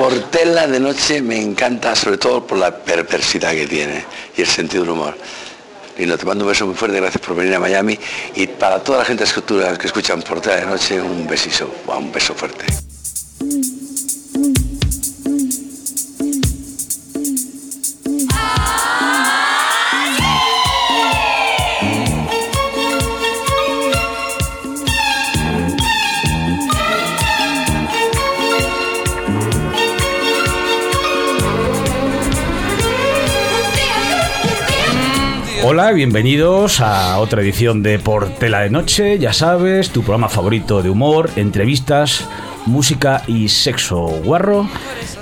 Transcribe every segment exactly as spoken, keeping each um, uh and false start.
Portela de noche me encanta, sobre todo por la perversidad que tiene y el sentido del humor. Lino, te mando un beso muy fuerte, gracias por venir a Miami, y para toda la gente escultura que escuchan Portela de noche, un besiso, un beso fuerte. Hola, bienvenidos a otra edición de Portela de Noche, ya sabes, tu programa favorito de humor, entrevistas, música y sexo guarro.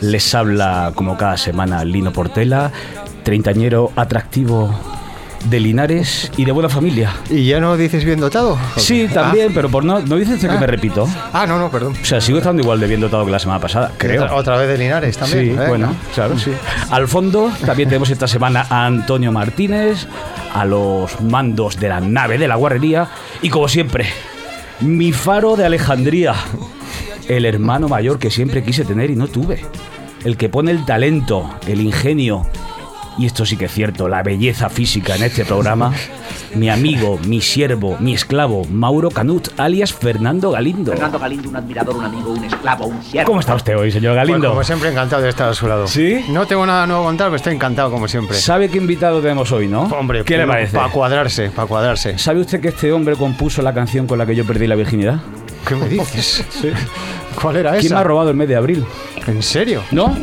Les habla como cada semana Lino Portela, treintañero atractivo de Linares y de buena familia. ¿Y ya no dices bien dotado? Porque... Sí, también, ah. pero por no, no dices que ah. me repito. Ah, no, no, perdón. O sea, sigo estando igual de bien dotado que la semana pasada, creo. Otra, otra vez de Linares también. Sí, eh, bueno, ¿no? Claro, sí. Al fondo también tenemos esta semana a Antonio Martínez, a los mandos de la nave de la guarrería, y como siempre, mi faro de Alejandría, el hermano mayor que siempre quise tener y no tuve, el que pone el talento, el ingenio, y esto sí que es cierto, la belleza física en este programa, mi amigo, mi siervo, mi esclavo, Mauro Canut, alias Fernando Galindo. Fernando Galindo, un admirador, un amigo, un esclavo, un siervo. ¿Cómo está usted hoy, señor Galindo? Pues como siempre, encantado de estar a su lado. ¿Sí? No tengo nada nuevo a contar, pero estoy encantado como siempre. ¿Sabe qué invitado tenemos hoy, no? Hombre, ¿qué le parece? Para cuadrarse, para cuadrarse. ¿Sabe usted que este hombre compuso la canción con la que yo perdí la virginidad? ¿Qué me dices? ¿Sí? ¿Cuál era esa? ¿Quién me ha robado el mes de abril? ¿En serio? ¿No?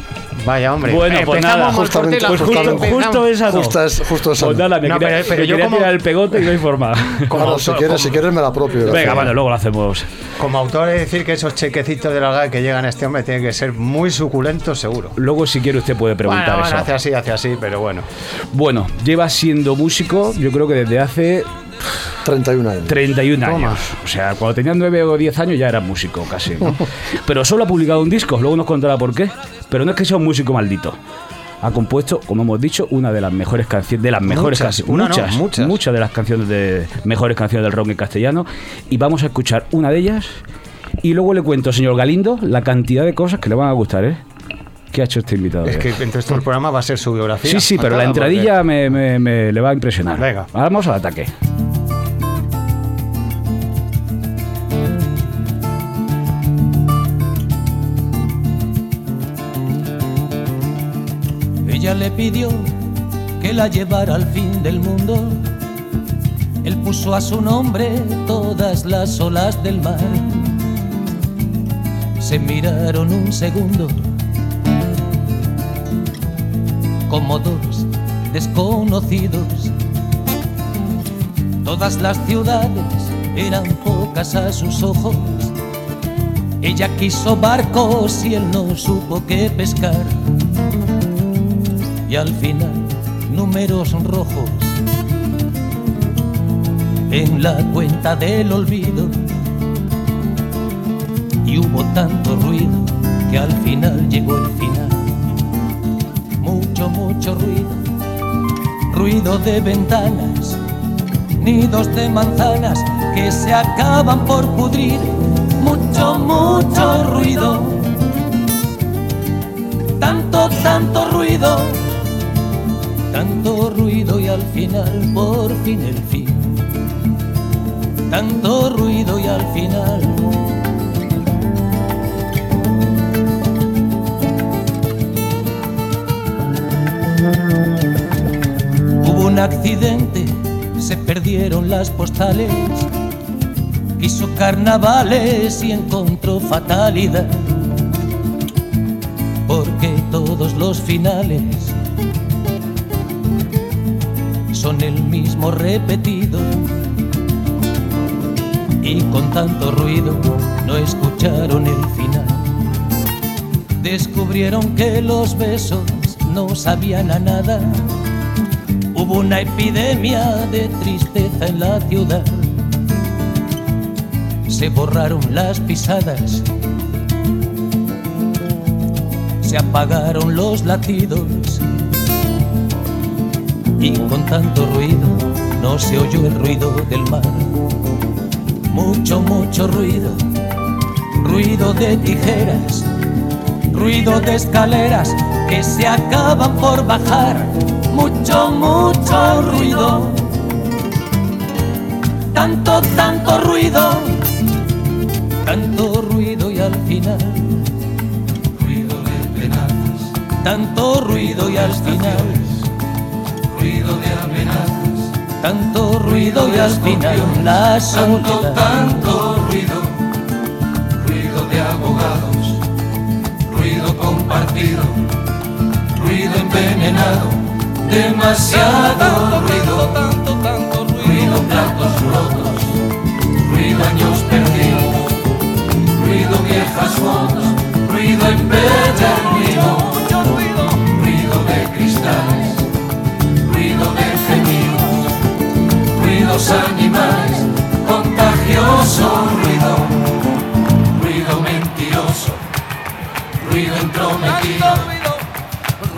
Vaya, hombre. Bueno, pues nada, justo, pues justo, justo esa no. Justo, justo esa no. Pues nada, me no, quería, pero, pero me yo quería como... tirar el pegote y no informar. Claro, si quieres, como... si quieres me la apropio. Venga, vale, luego lo hacemos. Como autor he de decir que esos chequecitos de larga que llegan a este hombre tienen que ser muy suculentos, seguro. Luego, si quiere, usted puede preguntar bueno, eso. Bueno, hace así, hace así, pero bueno. Bueno, lleva siendo músico, yo creo que desde hace... treinta y un años. treinta y un años. O sea, cuando tenía nueve o diez años ya era músico casi, ¿no? Pero solo ha publicado un disco, luego nos contará por qué. Pero no es que sea un músico maldito. Ha compuesto, como hemos dicho, una de las mejores canciones, de las mejores canciones, muchas, no, muchas, muchas de las canciones de mejores canciones del rock en castellano, y vamos a escuchar una de ellas y luego le cuento, señor Galindo, la cantidad de cosas que le van a gustar, ¿eh? ¿Qué ha hecho este invitado? Es que entonces todo el programa va a ser su biografía. Sí, sí, pero la entradilla me, me, me le va a impresionar. Venga. Vamos al ataque. Ella le pidió que la llevara al fin del mundo. Él puso a su nombre todas las olas del mar. Se miraron un segundo como dos desconocidos. Todas las ciudades eran pocas a sus ojos. Ella quiso barcos y él no supo qué pescar. Y al final, números rojos en la cuenta del olvido. Y hubo tanto ruido que al final llegó el final. Mucho, mucho ruido, ruido de ventanas, nidos de manzanas que se acaban por pudrir. Mucho, mucho ruido, tanto, tanto ruido, tanto ruido y al final por fin el fin. Tanto ruido y al final. Hubo un accidente, se perdieron las postales. Quiso carnavales y encontró fatalidad. Porque todos los finales son el mismo repetido. Y con tanto ruido no escucharon el final. Descubrieron que los besos no sabían a nada. Hubo una epidemia de tristeza en la ciudad. Se borraron las pisadas, se apagaron los latidos. Y con tanto ruido no se oyó el ruido del mar. Mucho, mucho ruido, ruido de tijeras, ruido de escaleras que se acaban por bajar, mucho, mucho ruido, tanto, tanto ruido, tanto ruido y al final, ruido de penas, tanto ruido y al final, ruido de amenazas, tanto ruido y al final, la soledad, tanto, tanto ruido, ruido de abogados, ruido compartido, ruido envenenado, demasiado ruido, tanto, tanto ruido, ruido platos rotos, ruido años perdidos, ruido viejas fotos, ruido empedernido, ruido de cristales, ruido de gemidos, ruidos animales, contagioso ruido, ruido mentiroso, ruido entrometido,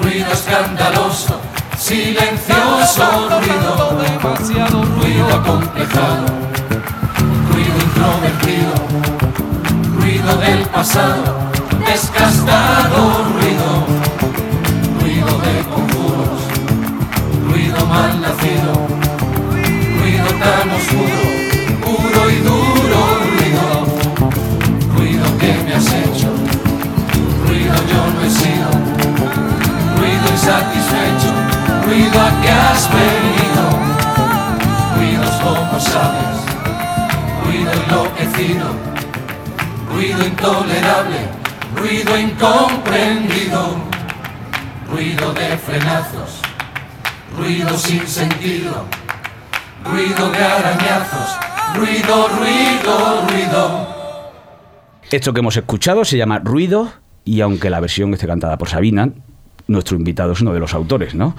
ruido escandaloso, silencioso ruido, demasiado ruido acomplejado, ruido introvertido, ruido del pasado, desgastado ruido, ruido de conjuros, ruido mal nacido, ruido tan oscuro, puro y duro ruido, ruido que me has hecho, ruido yo no he sido, ruido insatisfecho, ruido a que has venido, ruidos como sabes, ruido enloquecido, ruido intolerable, ruido incomprendido, ruido de frenazos, ruido sin sentido, ruido de arañazos, ruido, ruido, ruido. Esto que hemos escuchado se llama Ruido, y aunque la versión esté cantada por Sabina, nuestro invitado es uno de los autores, ¿no?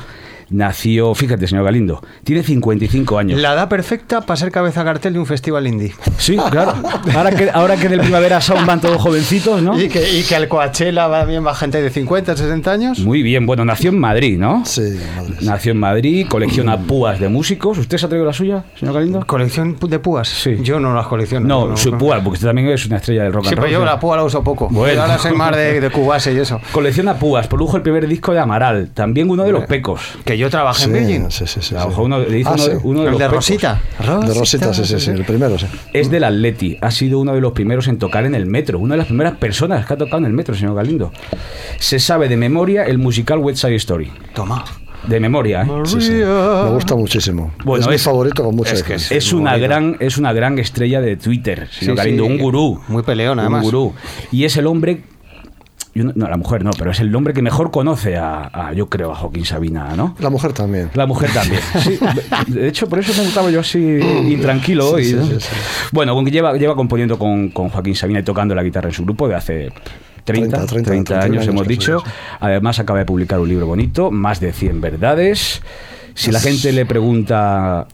Nació, fíjate, señor Galindo, tiene cincuenta y cinco años. La edad perfecta para ser cabeza cartel de un festival indie. Sí, claro. Ahora que, ahora que del Primavera Sound van todos jovencitos, ¿no? Y que, y que al Coachella va bien, va gente de cincuenta, sesenta años. Muy bien, bueno, nació en Madrid, ¿no? Sí, madre. Nació en Madrid, colecciona púas de músicos. ¿Usted se ha traído la suya, señor Galindo? ¿Colección de púas? Sí. Yo no las colecciono. No, no su no. Púa, porque usted también es una estrella del rock and roll. Sí, pero yo la púa la uso poco. Bueno. Ahora soy más de, de cubase y eso. Colecciona púas, produjo el primer disco de Amaral, también uno de los pecos. Que yo trabajé sí, en Beijing. Sí, sí, sí. Trabajó uno, le hizo ah, uno, sí. uno de los. El de Rosita. Rosita. De Rosita, sí, sí, sí. El primero, sí. Es del Atleti. Ha sido uno de los primeros en tocar en el metro. Una de las primeras personas que ha tocado en el metro, señor Galindo. Se sabe de memoria el musical West Side Story. Toma. De memoria, ¿eh? Sí, sí. Me gusta muchísimo. Bueno, es, es mi favorito con mucha gente. Es, que es, es una gran, es una gran estrella de Twitter, señor sí, Galindo. Sí, un gurú. Muy peleón, además. Un gurú. Y es el hombre. No, la mujer no, pero es el hombre que mejor conoce a, a yo creo, a Joaquín Sabina, ¿no? La mujer también. La mujer también, sí. De hecho, por eso me gustaba yo así intranquilo hoy, sí, ¿no? Sí, sí, sí. Bueno, lleva, lleva componiendo con, con Joaquín Sabina y tocando la guitarra en su grupo de hace treinta, treinta, treinta, treinta, treinta años, hemos dicho. Además, acaba de publicar un libro bonito, Más de cien verdades. Si la gente le pregunta,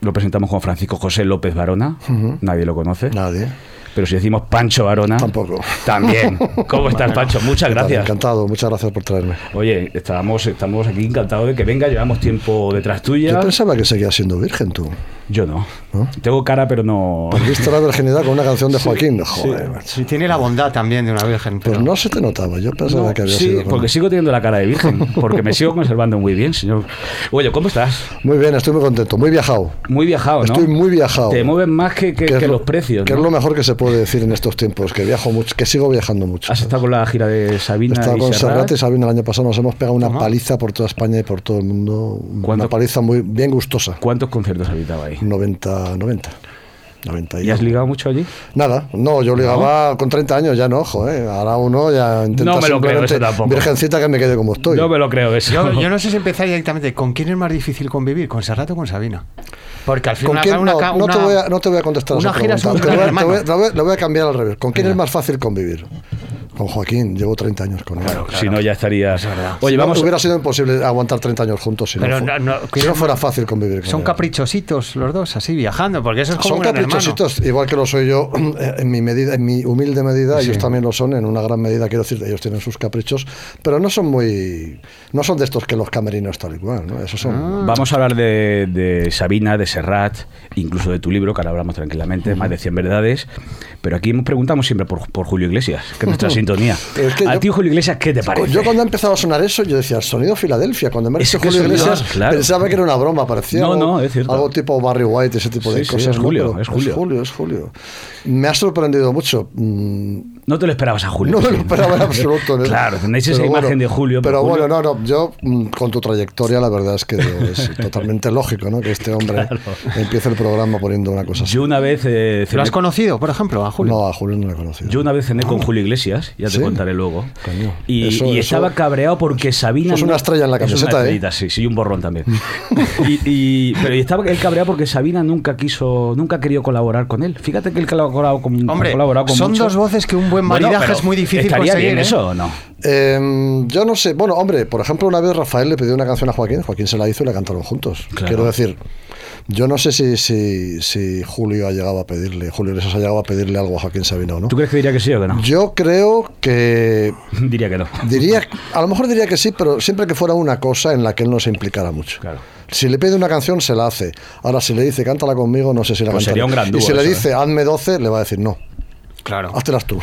lo presentamos con Francisco José López Varona, uh-huh. Nadie lo conoce. Nadie. Pero si decimos Pancho Varona... Tampoco. También. ¿Cómo estás, bueno, Pancho? Muchas gracias. Encantado, muchas gracias por traerme. Oye, estamos, estamos aquí encantados de que venga, llevamos tiempo detrás tuya. Yo pensaba que seguías siendo virgen tú. Yo no. ¿No? Tengo cara, pero no... Perdiste la virginidad con una canción de Joaquín. Sí, joder. Sí, tiene la bondad también de una virgen. Pero... pues no se te notaba, yo pensaba no, que había sí, sido... Sí, porque sigo teniendo la cara de virgen, porque me sigo conservando muy bien, señor. Oye, ¿cómo estás? Muy bien, estoy muy contento, muy viajado. Muy viajado, ¿no? Estoy muy viajado. Te mueven más que, que, que, que lo, los precios, que ¿no? Es lo mejor que se puede decir en estos tiempos, que viajo mucho, que sigo viajando mucho. ¿Has estado con la gira de Sabina? He estado con Serrat y Sabina el año pasado, nos hemos pegado una uh-huh. paliza por toda España y por todo el mundo, una paliza muy bien gustosa. ¿Cuántos conciertos habitaba ahí? noventa, noventa. noventa y uno. ¿Y has ligado mucho allí? Nada, no, yo ligaba ¿no? con treinta años, ya no, ojo, ¿eh? Ahora uno ya intenta no me lo creo eso tampoco. Virgencita que me quede como estoy. No me lo creo eso. Yo, yo no sé si empezar directamente, ¿con quién es más difícil convivir? ¿Con Serrat o con Sabina? Porque al final una, una, no, no, una, te voy a, no te voy a contestar una gira pregunta, te voy, te voy, te voy, lo voy a cambiar al revés. ¿Con quién Mira. es más fácil convivir? Con Joaquín, llevo treinta años con él. Claro, claro. Si no, ya estarías. Oye, vamos. No, hubiera sido imposible aguantar treinta años juntos si, pero no, fu- no, si no fuera fácil convivir con él. Son caprichositos los dos, así viajando, porque eso es como. Son caprichositos, hermano. Igual que lo soy yo en mi medida, en mi humilde medida, sí. Ellos también lo son en una gran medida. Quiero decir, ellos tienen sus caprichos, pero no son muy, no son de estos que los camerinos tal y cual, ¿no? Esos son. Ah. Vamos a hablar de, de Sabina, de Serrat, incluso de tu libro, que ahora hablamos tranquilamente, mm. Más de cien verdades. Pero aquí nos preguntamos siempre por, por Julio Iglesias, que nuestra sintonía. Es que a ti, Julio Iglesias, ¿qué te parece? Yo cuando empezaba a sonar eso, yo decía, sonido Filadelfia. Cuando me Julio sonido, Iglesias, claro, pensaba que era una broma, parecía no, no, es cierto. Algo tipo Barry White, ese tipo de sí, cosas. Sí, es, Julio, es, Julio. es Julio, es Julio. Me ha sorprendido mucho. No te lo esperabas a Julio. No me lo esperaba en absoluto. ¿No? Claro, tenéis esa bueno, imagen de Julio. Pero, pero Julio... bueno, no, no, yo con tu trayectoria, la verdad es que es totalmente lógico, ¿no? Que este hombre claro. empiece el programa poniendo una cosa así. Yo una vez... Eh, ¿Lo has conocido, por ejemplo, a Julio? No, a Julio no lo he conocido. Yo una vez cené ah. con Julio Iglesias, ya te ¿Sí? contaré luego. Coño. Y, eso, y eso, estaba cabreado porque Sabina... Es una estrella en la camiseta, una estrellita, ¿eh? Sí, sí, un borrón también. y, y, pero estaba él cabreado porque Sabina nunca quiso, nunca ha querido colaborar con él. Fíjate que él colaborado con, hombre, ha colaborado con son mucho. Dos voces que un buen maridaje bueno, es muy difícil estaría conseguir. Bien, ¿eh? ¿Eso o no? Eh, yo no sé. Bueno, hombre, por ejemplo, una vez Rafael le pidió una canción a Joaquín, Joaquín se la hizo y la cantaron juntos. Claro. Quiero decir... Yo no sé si, si, si Julio ha llegado a pedirle, Julio Iglesias ha llegado a pedirle algo a Joaquín Sabina o no. ¿Tú crees que diría que sí o que no? Yo creo que... diría que no. Diría, a lo mejor diría que sí, pero siempre que fuera una cosa en la que él no se implicara mucho. Claro. Si le pide una canción, se la hace. Ahora, si le dice, cántala conmigo, no sé si la pues cantará. Sería un gran dúo. Y si eso, le dice, ¿eh? hazme doce, le va a decir no. Claro. Háztelas tú.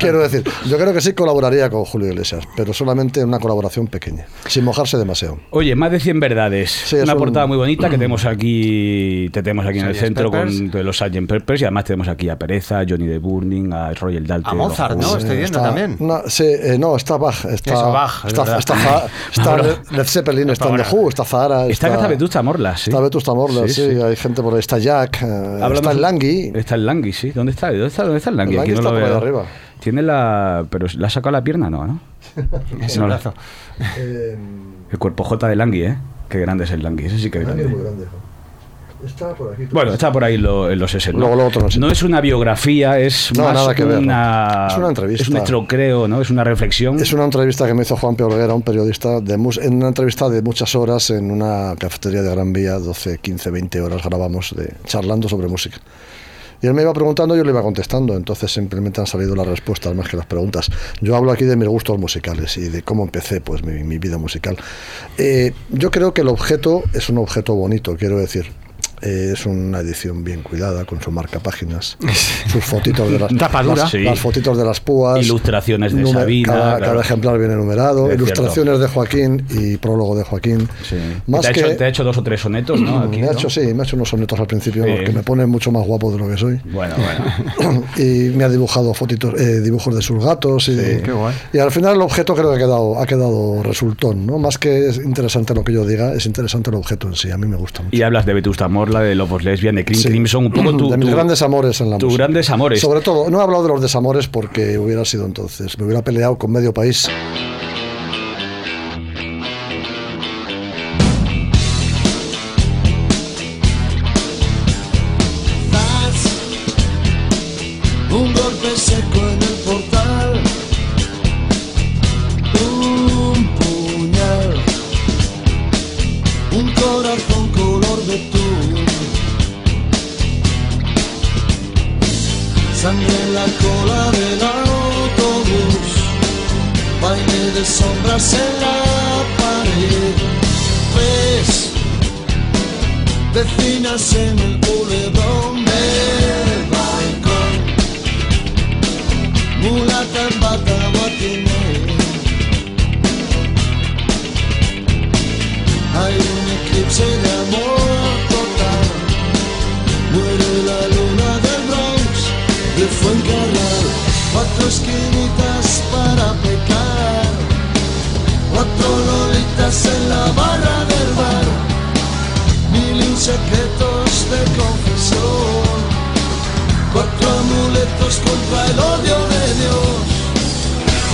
Quiero decir, yo creo que sí colaboraría con Julio Iglesias, pero solamente una colaboración pequeña, sin mojarse demasiado. Oye, más de cien verdades. Sí, una portada un... muy bonita que tenemos aquí, te tenemos aquí en el centro con los Sgt Peppers y además tenemos aquí a Pereza, a Johnny de Burning, a Royal Dalton. A Mozart, ¿no? Estoy viendo está, también. No, sí, eh, no, está Bach. Está Eso, Bach. Está, está, está Led Zeppelin, está The Who, está Zahara. Está, está Vetusta Morla, sí. Está Vetusta Morla, sí, sí, sí. Hay gente por ahí. Está Jack, Hablamos, está el Langui. Está el Langui, sí. ¿Dónde está? ¿Dónde está, dónde está el Langui? Aquí no lo veo. Arriba. Tiene la... ¿Pero la ha sacado la pierna? No, ¿no? Es no, el brazo. Eh, el cuerpo J de Langui, ¿eh? Qué grande es el Langui. Ese sí que es grande. Muy grande. Está por aquí. Bueno, está por ahí lo, en los sesenta. Luego lo otro no sé. No es una biografía, es no, más nada que ver, una... No. Es una entrevista. Es un estrocreo, ¿no? Es una reflexión. Es una entrevista que me hizo Juan P. Orguera, un periodista, de mus... en una entrevista de muchas horas en una cafetería de Gran Vía, doce, quince, veinte horas grabamos de... charlando sobre música. Y él me iba preguntando, yo le iba contestando. Entonces simplemente han salido las respuestas más que las preguntas. Yo hablo aquí de mis gustos musicales y de cómo empecé pues mi, mi vida musical. Eh, yo creo que el objeto es un objeto bonito, quiero decir. Eh, es una edición bien cuidada, con su marca páginas, sus fotitos de las, tapadura, las, sí. las fotitos de las púas, ilustraciones de numer, Sabina, cada, claro. cada ejemplar bien enumerado, es ilustraciones cierto. de Joaquín y prólogo de Joaquín. Sí. Más te, ha que, hecho, te ha hecho dos o tres sonetos, ¿no? Aquí, me ha ¿no? hecho sí, me ha hecho unos sonetos al principio sí. porque me ponen mucho más guapo de lo que soy. Bueno, bueno. Y me ha dibujado fotitos, eh, dibujos de sus gatos y, sí, qué guay. Y al final el objeto creo que ha quedado, ha quedado resultón, ¿no? Más que es interesante lo que yo diga, es interesante el objeto en sí. A mí me gusta mucho. Y hablas de Vetusta Morla, la de Love of Lesbian, de Cream sí. Crimson, un poco tu, de mis tu, grandes amores en la tus música. Grandes amores. Sobre todo, no he hablado de los desamores porque hubiera sido entonces, me hubiera peleado con medio país. Un golpe seco en el portal, un puñal, un corazón color de tú. Sangre en la cola del autobús, baile de sombras en la pared, tres vecinas en el bulebrón del balcón, mulata en bata guatiné. Hay un eclipse de amor total, muere la luna de de Fuencarral, cuatro esquinitas para pecar, cuatro lolitas en la barra del bar, mil y un secretos de confesión, cuatro amuletos contra el odio de Dios,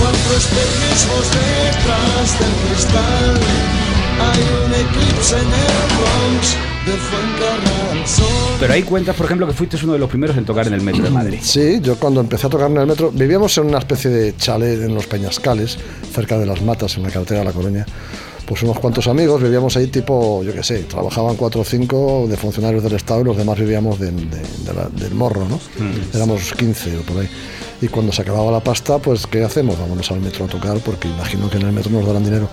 cuatro espejismos detrás del cristal, hay un eclipse en el Bronx. Pero hay cuentas, por ejemplo, que fuiste uno de los primeros en tocar en el metro de Madrid. Sí, yo cuando empecé a tocar en el metro, vivíamos en una especie de chalet en los Peñascales, cerca de Las Matas, en la carretera de La Coruña. Pues unos cuantos amigos vivíamos ahí tipo, yo qué sé, trabajaban cuatro o cinco de funcionarios del Estado y los demás vivíamos de, de, de la, del morro, ¿no? Mm. Éramos quince o por ahí. Y cuando se acababa la pasta, pues ¿qué hacemos? Vámonos al metro a tocar porque imagino que en el metro nos darán dinero.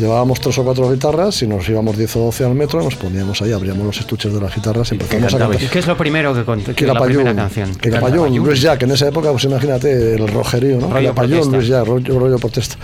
Llevábamos tres o cuatro guitarras y nos íbamos diez o doce al metro, nos poníamos ahí a abríamos los estuches de las guitarras y empezamos a cantar. ¿Qué es lo primero que conté? Que la primera canción. Que Capayón, Luis Jacques, en esa época, pues imagínate el rojerío, ¿no? Capayón, Luis Jacques, rollo, rollo protesta.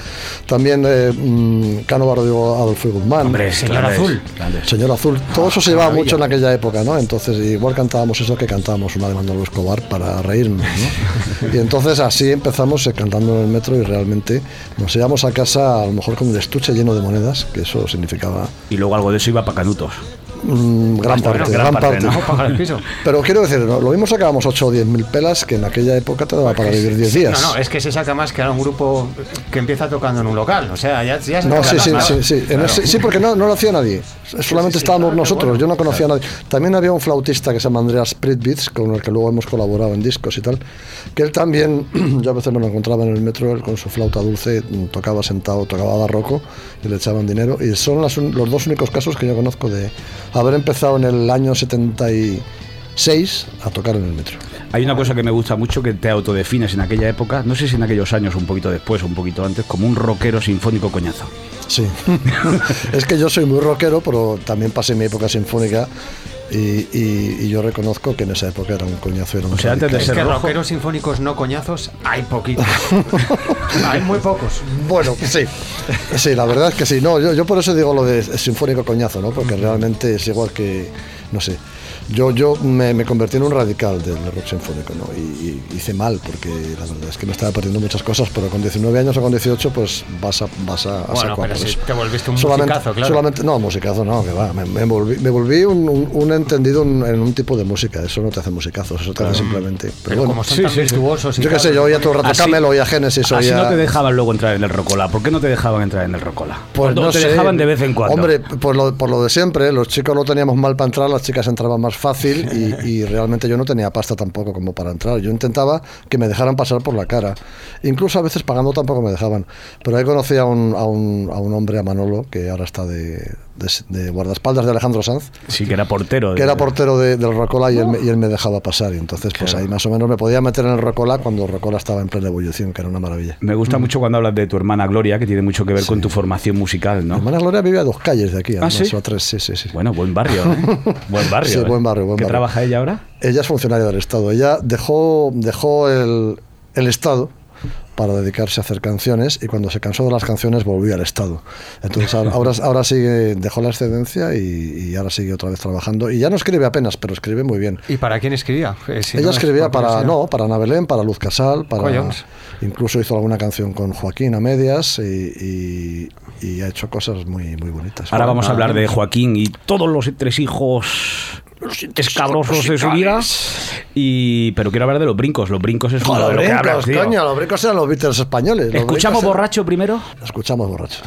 También eh, Cánovas, Rodrigo Adolfo Guzmán. Hombre, Señor Azul. Señor Azul. Todo eso se llevaba mucho en aquella época, ¿no? Entonces, igual cantábamos eso que cantábamos una de Manolo Escobar para reírnos, ¿no? Y entonces así empezamos eh, cantando en el metro y realmente nos íbamos a casa a lo mejor con un estuche lleno de monedas, que eso significaba. Y luego algo de eso iba para Canutos. Mm, gran, parte, bueno, gran, gran parte, gran parte. ¿No? Pero quiero decir, ¿no? Lo mismo sacábamos ocho o diez mil pelas que en aquella época te daba para vivir diez sí, días. No, no, es que se saca más que a un grupo que empieza tocando en un local. O sea, ya, ya se no, sí, sí, sí, sí. Claro. Ese, sí, porque no, no lo hacía nadie. Solamente sí, sí, estábamos claro, nosotros. Bueno, yo no conocía claro. a nadie. También había un flautista que se llama Andreas Prittwitz, con el que luego hemos colaborado en discos y tal. Que él también, yo a veces me lo encontraba en el metro, él con su flauta dulce tocaba sentado, tocaba barroco y le echaban dinero. Y son las, los dos únicos casos que yo conozco de haber empezado en el año setenta y seis a tocar en el metro. Hay una cosa que me gusta mucho, que te autodefines en aquella época, no sé si en aquellos años, un poquito después o un poquito antes, como un rockero sinfónico coñazo. Sí, es que yo soy muy rockero, pero también pasé mi época sinfónica. Y, y, y yo reconozco que en esa época era un coñazo, era un, o sea, antes de ser es que rojo... rockeros sinfónicos no coñazos hay poquitos. Hay muy pocos. Bueno, sí. Sí, la verdad es que sí. No, yo, yo por eso digo lo de sinfónico coñazo, ¿no? Porque realmente es igual que, no sé. Yo, yo me, me convertí en un radical del rock sinfónico, ¿no? Y, y hice mal, porque la verdad es que me estaba perdiendo muchas cosas, pero con diecinueve años o con dieciocho, pues vas a, vas a, a bueno, pero si te volviste un solamente, musicazo, claro. Solamente, no, musicazo no, que va. Me, me volví, me volví un, un, un entendido en, en un tipo de música. Eso no te hace musicazos, eso te hace claro. simplemente. Pero, pero bueno, como son sí, tan sí, virtuosos sí. Yo qué sé, yo oía todo el rato así, Camelo, oía Génesis, oía... Así no te dejaban luego entrar en el Rocola. ¿Por qué no te dejaban entrar en el Rocola? Pues no te sé. Dejaban de vez en cuando. Hombre, por lo, por lo de siempre, los chicos no teníamos mal para entrar, las chicas entraban más fácil y, y realmente yo no tenía pasta tampoco como para entrar. Yo intentaba que me dejaran pasar por la cara. Incluso a veces pagando tampoco me dejaban. Pero ahí conocí a un, a un, a un hombre, a Manolo, que ahora está de, de, de guardaespaldas de Alejandro Sanz. Sí, que era portero. Que de... era portero de, del Rocola y él, y él me dejaba pasar. Y entonces pues claro. ahí más o menos me podía meter en el Rocola cuando el Rocola estaba en plena ebullición, que era una maravilla. Me gusta mm. mucho cuando hablas de tu hermana Gloria, que tiene mucho que ver sí. con tu formación musical, ¿no? Mi hermana Gloria vivía a dos calles de aquí, ¿Ah, sí? o a tres. Sí, sí, sí. Bueno, buen barrio, ¿eh? Buen barrio. Sí, buen barrio, buen ¿Qué barrio. Trabaja ella ahora? Ella es funcionaria del Estado. Ella dejó, dejó el, el Estado para dedicarse a hacer canciones, y cuando se cansó de las canciones volvió al Estado. Entonces ahora, ahora sigue, dejó la excedencia y, y ahora sigue otra vez trabajando. Y ya no escribe apenas, pero escribe muy bien. ¿Y para quién escribía? Eh, si Ella no escribía es para, no, para Ana Belén, para Luz Casal, para Coyons. Incluso hizo alguna canción con Joaquín a medias y, y, y ha hecho cosas muy, muy bonitas. Ahora vamos a hablar de Joaquín y todos los tres hijos... Los escabrosos de su vida. Y, pero quiero hablar de los brincos. Los brincos es uno de los que hablas, tío. Coño, los brincos eran los Beatles españoles. ¿Escuchamos borracho primero? Escuchamos borracho.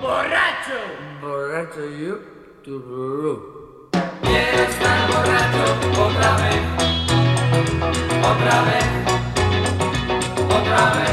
Borracho. Borracho yo. Quiero estar borracho otra vez. Otra vez. Otra vez.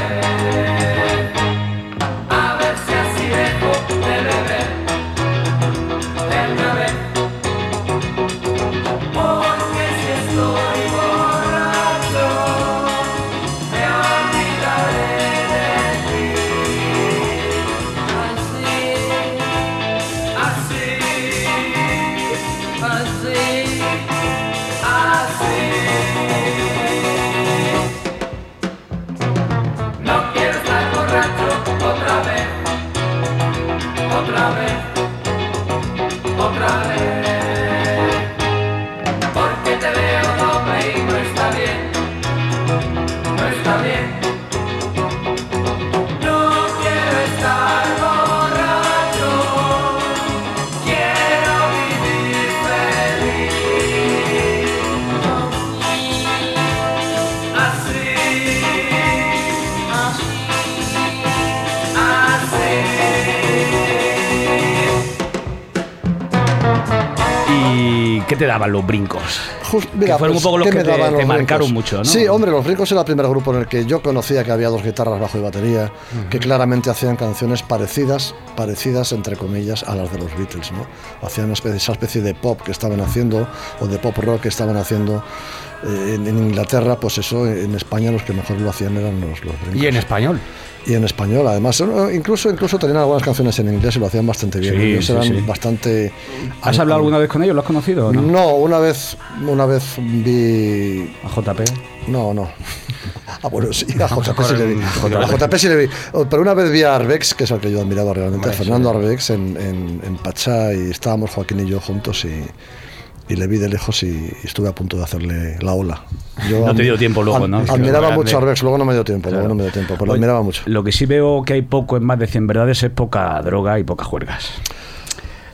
¿Qué te daban los brincos? Just, mira, que fueron pues, un poco los que te, te marcaron brincos? Mucho, ¿no? Sí, hombre, los brincos era el primer grupo en el que yo conocía que había dos guitarras, bajo y batería, uh-huh. que claramente hacían canciones parecidas, parecidas entre comillas, a las de los Beatles, ¿no? Hacían una especie, esa especie de pop que estaban haciendo, o de pop rock que estaban haciendo. eh, en Inglaterra, pues eso, en España los que mejor lo hacían eran los, los brincos. Y en español. Y en español, además, incluso incluso tenían algunas canciones en inglés y lo hacían bastante bien. Sí, ellos eran sí, sí. bastante... ¿Has hablado alguna vez con ellos? ¿Lo has conocido o no? No, una vez, una vez vi... ¿A J P? No, no. Ah, bueno, sí, a J P sí le vi. A J P sí le vi. Pero una vez vi a Arbex, que es al que yo admiraba realmente, a Fernando Arbex en, en, en Pachá, y estábamos Joaquín y yo juntos y... Y le vi de lejos y, y estuve a punto de hacerle la ola. Yo no te dio tiempo luego, ¿no? Admiraba mucho a Arbex, luego no me dio tiempo, claro. luego no me dio tiempo, pero lo admiraba mucho. Lo que sí veo que hay poco en Más de cien verdades es poca droga y pocas juergas.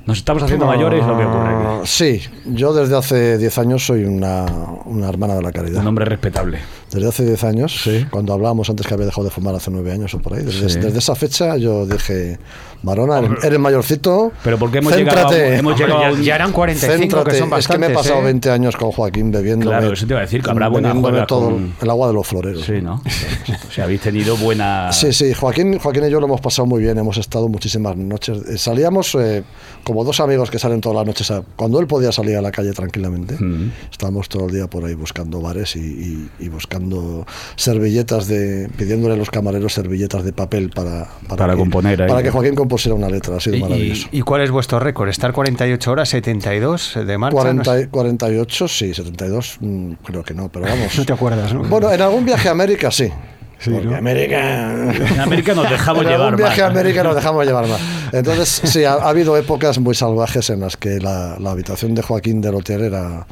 Nos estamos haciendo no, mayores, lo que ocurre aquí. Sí, yo desde hace diez años soy una, una hermana de la caridad. Un hombre respetable. Desde hace diez años, sí. Cuando hablábamos antes que había dejado de fumar hace nueve años o por ahí, desde, sí. desde esa fecha yo dije, Varona, eres, eres mayorcito, pero porque hemos céntrate. Llegado, hemos hombre, llegado ya, ya eran cuarenta y cinco, céntrate, que son bastantes. Es que me he pasado ¿eh? veinte años con Joaquín bebiendo. Claro, eso te iba a decir, que habrá buena juerga todo con... el agua de los floreros. Sí, ¿no? O sea, habéis tenido buena... Sí, sí, Joaquín, Joaquín y yo lo hemos pasado muy bien, hemos estado muchísimas noches. Salíamos... Eh, como dos amigos que salen todas las noches, a, cuando él podía salir a la calle tranquilamente, mm. estábamos todo el día por ahí buscando bares y, y, y buscando servilletas, de pidiéndole a los camareros servilletas de papel para, para, para que, componer. Para ahí, que Joaquín compusiera una letra, ha sido y, maravilloso. Y, ¿Y cuál es vuestro récord? ¿Estar cuarenta y ocho horas, setenta y dos de marcha? cuarenta, no sé. cuarenta y ocho, sí, setenta y dos, mmm, creo que no, pero vamos. No te acuerdas, ¿no? Bueno, en algún viaje a América sí. Sí, ¿no? América... En América nos dejamos llevar más. En un viaje a América nos dejamos llevar más. Entonces, sí, ha, ha habido épocas muy salvajes en las que la, la habitación de Joaquín del hotel era...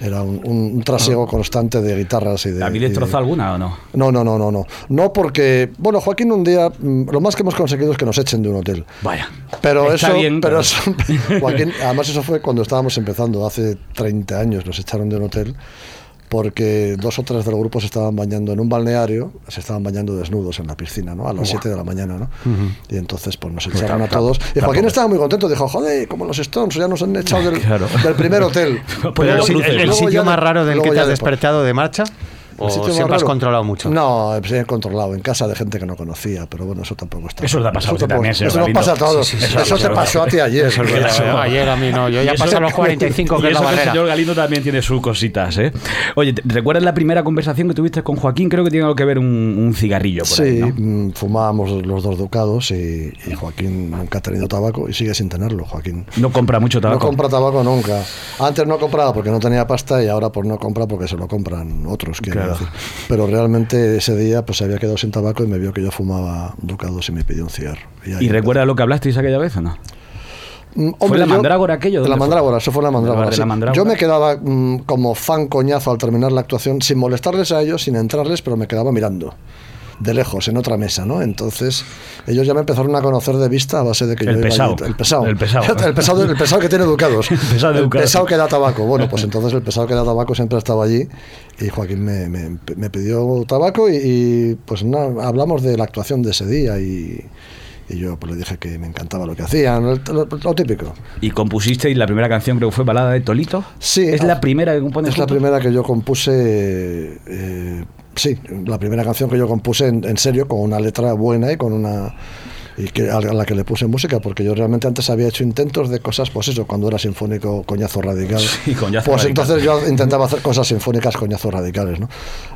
Era un, un trasiego constante de guitarras y de... ¿A mí destrozó alguna o no? No, no, no, no, no. No porque... Bueno, Joaquín un día... Lo más que hemos conseguido es que nos echen de un hotel. Vaya. Pero eso... Bien, pero eso Joaquín, además eso fue cuando estábamos empezando. Hace treinta años nos echaron de un hotel. Porque dos o tres del grupo se estaban bañando en un balneario, se estaban bañando desnudos en la piscina, ¿no? A las siete de la mañana, ¿no? Uh-huh. Y entonces, pues nos echaron claro, a todos. Claro, y Joaquín claro. estaba muy contento, dijo, joder, como los Stones, ya nos han echado del, claro. del primer hotel. Pero el, el, el, el sitio más raro del que te has despertado de marcha... ¿O siempre raro? Has controlado mucho? No, he controlado en casa de gente que no conocía, pero bueno, eso tampoco está. Eso te ha pasado eso te también, Eso nos pasa a todos. Sí, sí, sí, eso eso te verdad. pasó a ti ayer. Eso es eso. No, ayer a mí no. Yo ya pasé los cuarenta y cinco, que, que es la barrera. El señor Galindo también tiene sus cositas, ¿eh? Oye, ¿recuerdas la primera conversación que tuviste con Joaquín? Creo que tiene algo que ver un, un cigarrillo por sí, ahí, ¿no? Fumábamos los dos ducados y, y Joaquín nunca ha tenido tabaco y sigue sin tenerlo, Joaquín. No compra mucho tabaco. No compra tabaco nunca. Antes no compraba porque no tenía pasta y ahora pues no compra porque se lo compran otros que... Claro. Pero realmente ese día pues había quedado sin tabaco y me vio que yo fumaba ducados y me pidió un cigarro. ¿Y, ¿Y recuerdas lo que hablasteis aquella vez o no? Hombre, ¿Fue la yo, mandrágora aquello? La mandrágora, eso fue la mandrágora, sí. la mandrágora. Yo me quedaba mmm, como fan coñazo al terminar la actuación, sin molestarles a ellos, sin entrarles, pero me quedaba mirando. De lejos, en otra mesa, ¿no? Entonces, ellos ya me empezaron a conocer de vista a base de que el yo pesado. Iba a... El pesado. El pesado. el pesado. El pesado que tiene ducados. El pesado, el pesado que da tabaco. Bueno, pues entonces el pesado que da tabaco siempre ha estado allí y Joaquín me, me, me pidió tabaco y, y pues nada, hablamos de la actuación de ese día y... Y yo pues, le dije que me encantaba lo que hacían, lo, lo, lo típico. ¿Y compusisteis la primera canción, creo que fue Balada de Tolito? Sí. ¿Es ah, la primera que compones? Es junto? La primera que yo compuse, eh, sí, la primera canción que yo compuse en, en serio, con una letra buena y con una... Y que, a la que le puse música, porque yo realmente antes había hecho intentos de cosas, pues eso, cuando era sinfónico, coñazo radical. Sí, coñazo pues radical. Entonces yo intentaba hacer cosas sinfónicas, coñazos radicales, ¿no?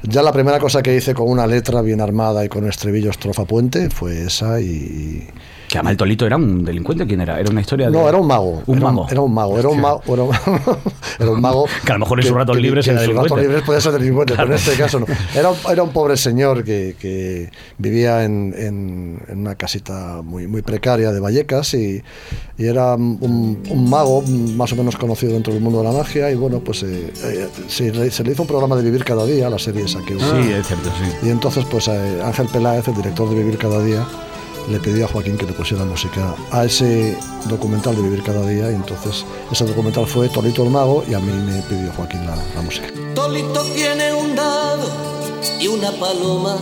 Ya la primera cosa que hice con una letra bien armada y con un estribillo estrofa puente fue esa y... Que además el Tolito era un delincuente, ¿quién era? Era una historia de... No, era un mago. Un era, mago. Era un mago, era un mago, era un mago, era un mago que a lo mejor en sus ratos libres era delincuente. En sus ratos libres podía ser delincuente, claro. Pero en este caso no. Era, era un pobre señor que, que vivía en, en, en una casita muy, muy precaria de Vallecas y, y era un, un mago más o menos conocido dentro del mundo de la magia y bueno, pues eh, eh, se, se le hizo un programa de Vivir Cada Día, la serie esa que... Ah, sí, es cierto, sí. Y entonces pues eh, Ángel Peláez, el director de Vivir Cada Día, le pedí a Joaquín que le pusiera música a ese documental de Vivir Cada Día y entonces ese documental fue Tolito el Mago y a mí me pidió Joaquín la, la música. Tolito tiene un dado y una paloma,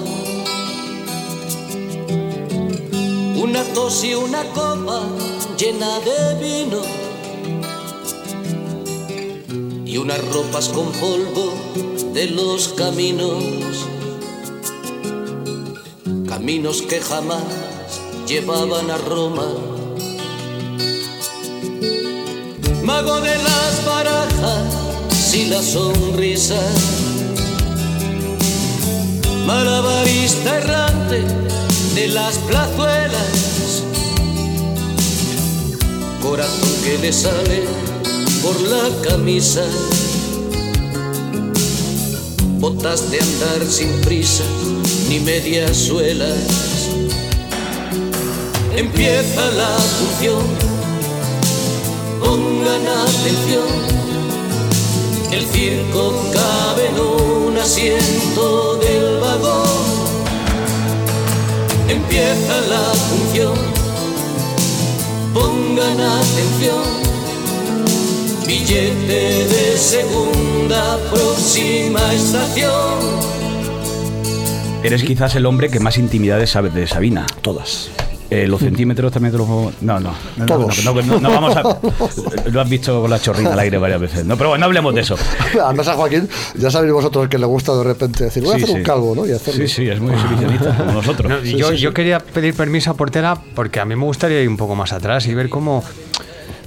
una tos y una copa llena de vino y unas ropas con polvo de los caminos, caminos que jamás llevaban a Roma. Mago de las barajas y la sonrisa. Malabarista errante de las plazuelas, corazón que le sale por la camisa, botas de andar sin prisa ni medias suelas. Empieza la función, pongan atención. El circo cabe en un asiento del vagón. Empieza la función, pongan atención. Billete de segunda, próxima estación. Eres quizás el hombre que más intimidades sabe de Sabina. Todas. Eh, los centímetros también te los... No, no. Todos. No, no, no, no, no vamos a... Lo has visto con la chorrita al aire varias veces. No, pero bueno, no hablemos de eso. Además a Joaquín, ya sabéis vosotros que le gusta de repente decir, voy a sí, hacer sí. un calvo, ¿no? Y hacerlo. Sí, sí, es muy exhibicionista, como nosotros. No, sí, yo, sí, yo sí. quería pedir permiso a Portela porque a mí me gustaría ir un poco más atrás y ver cómo...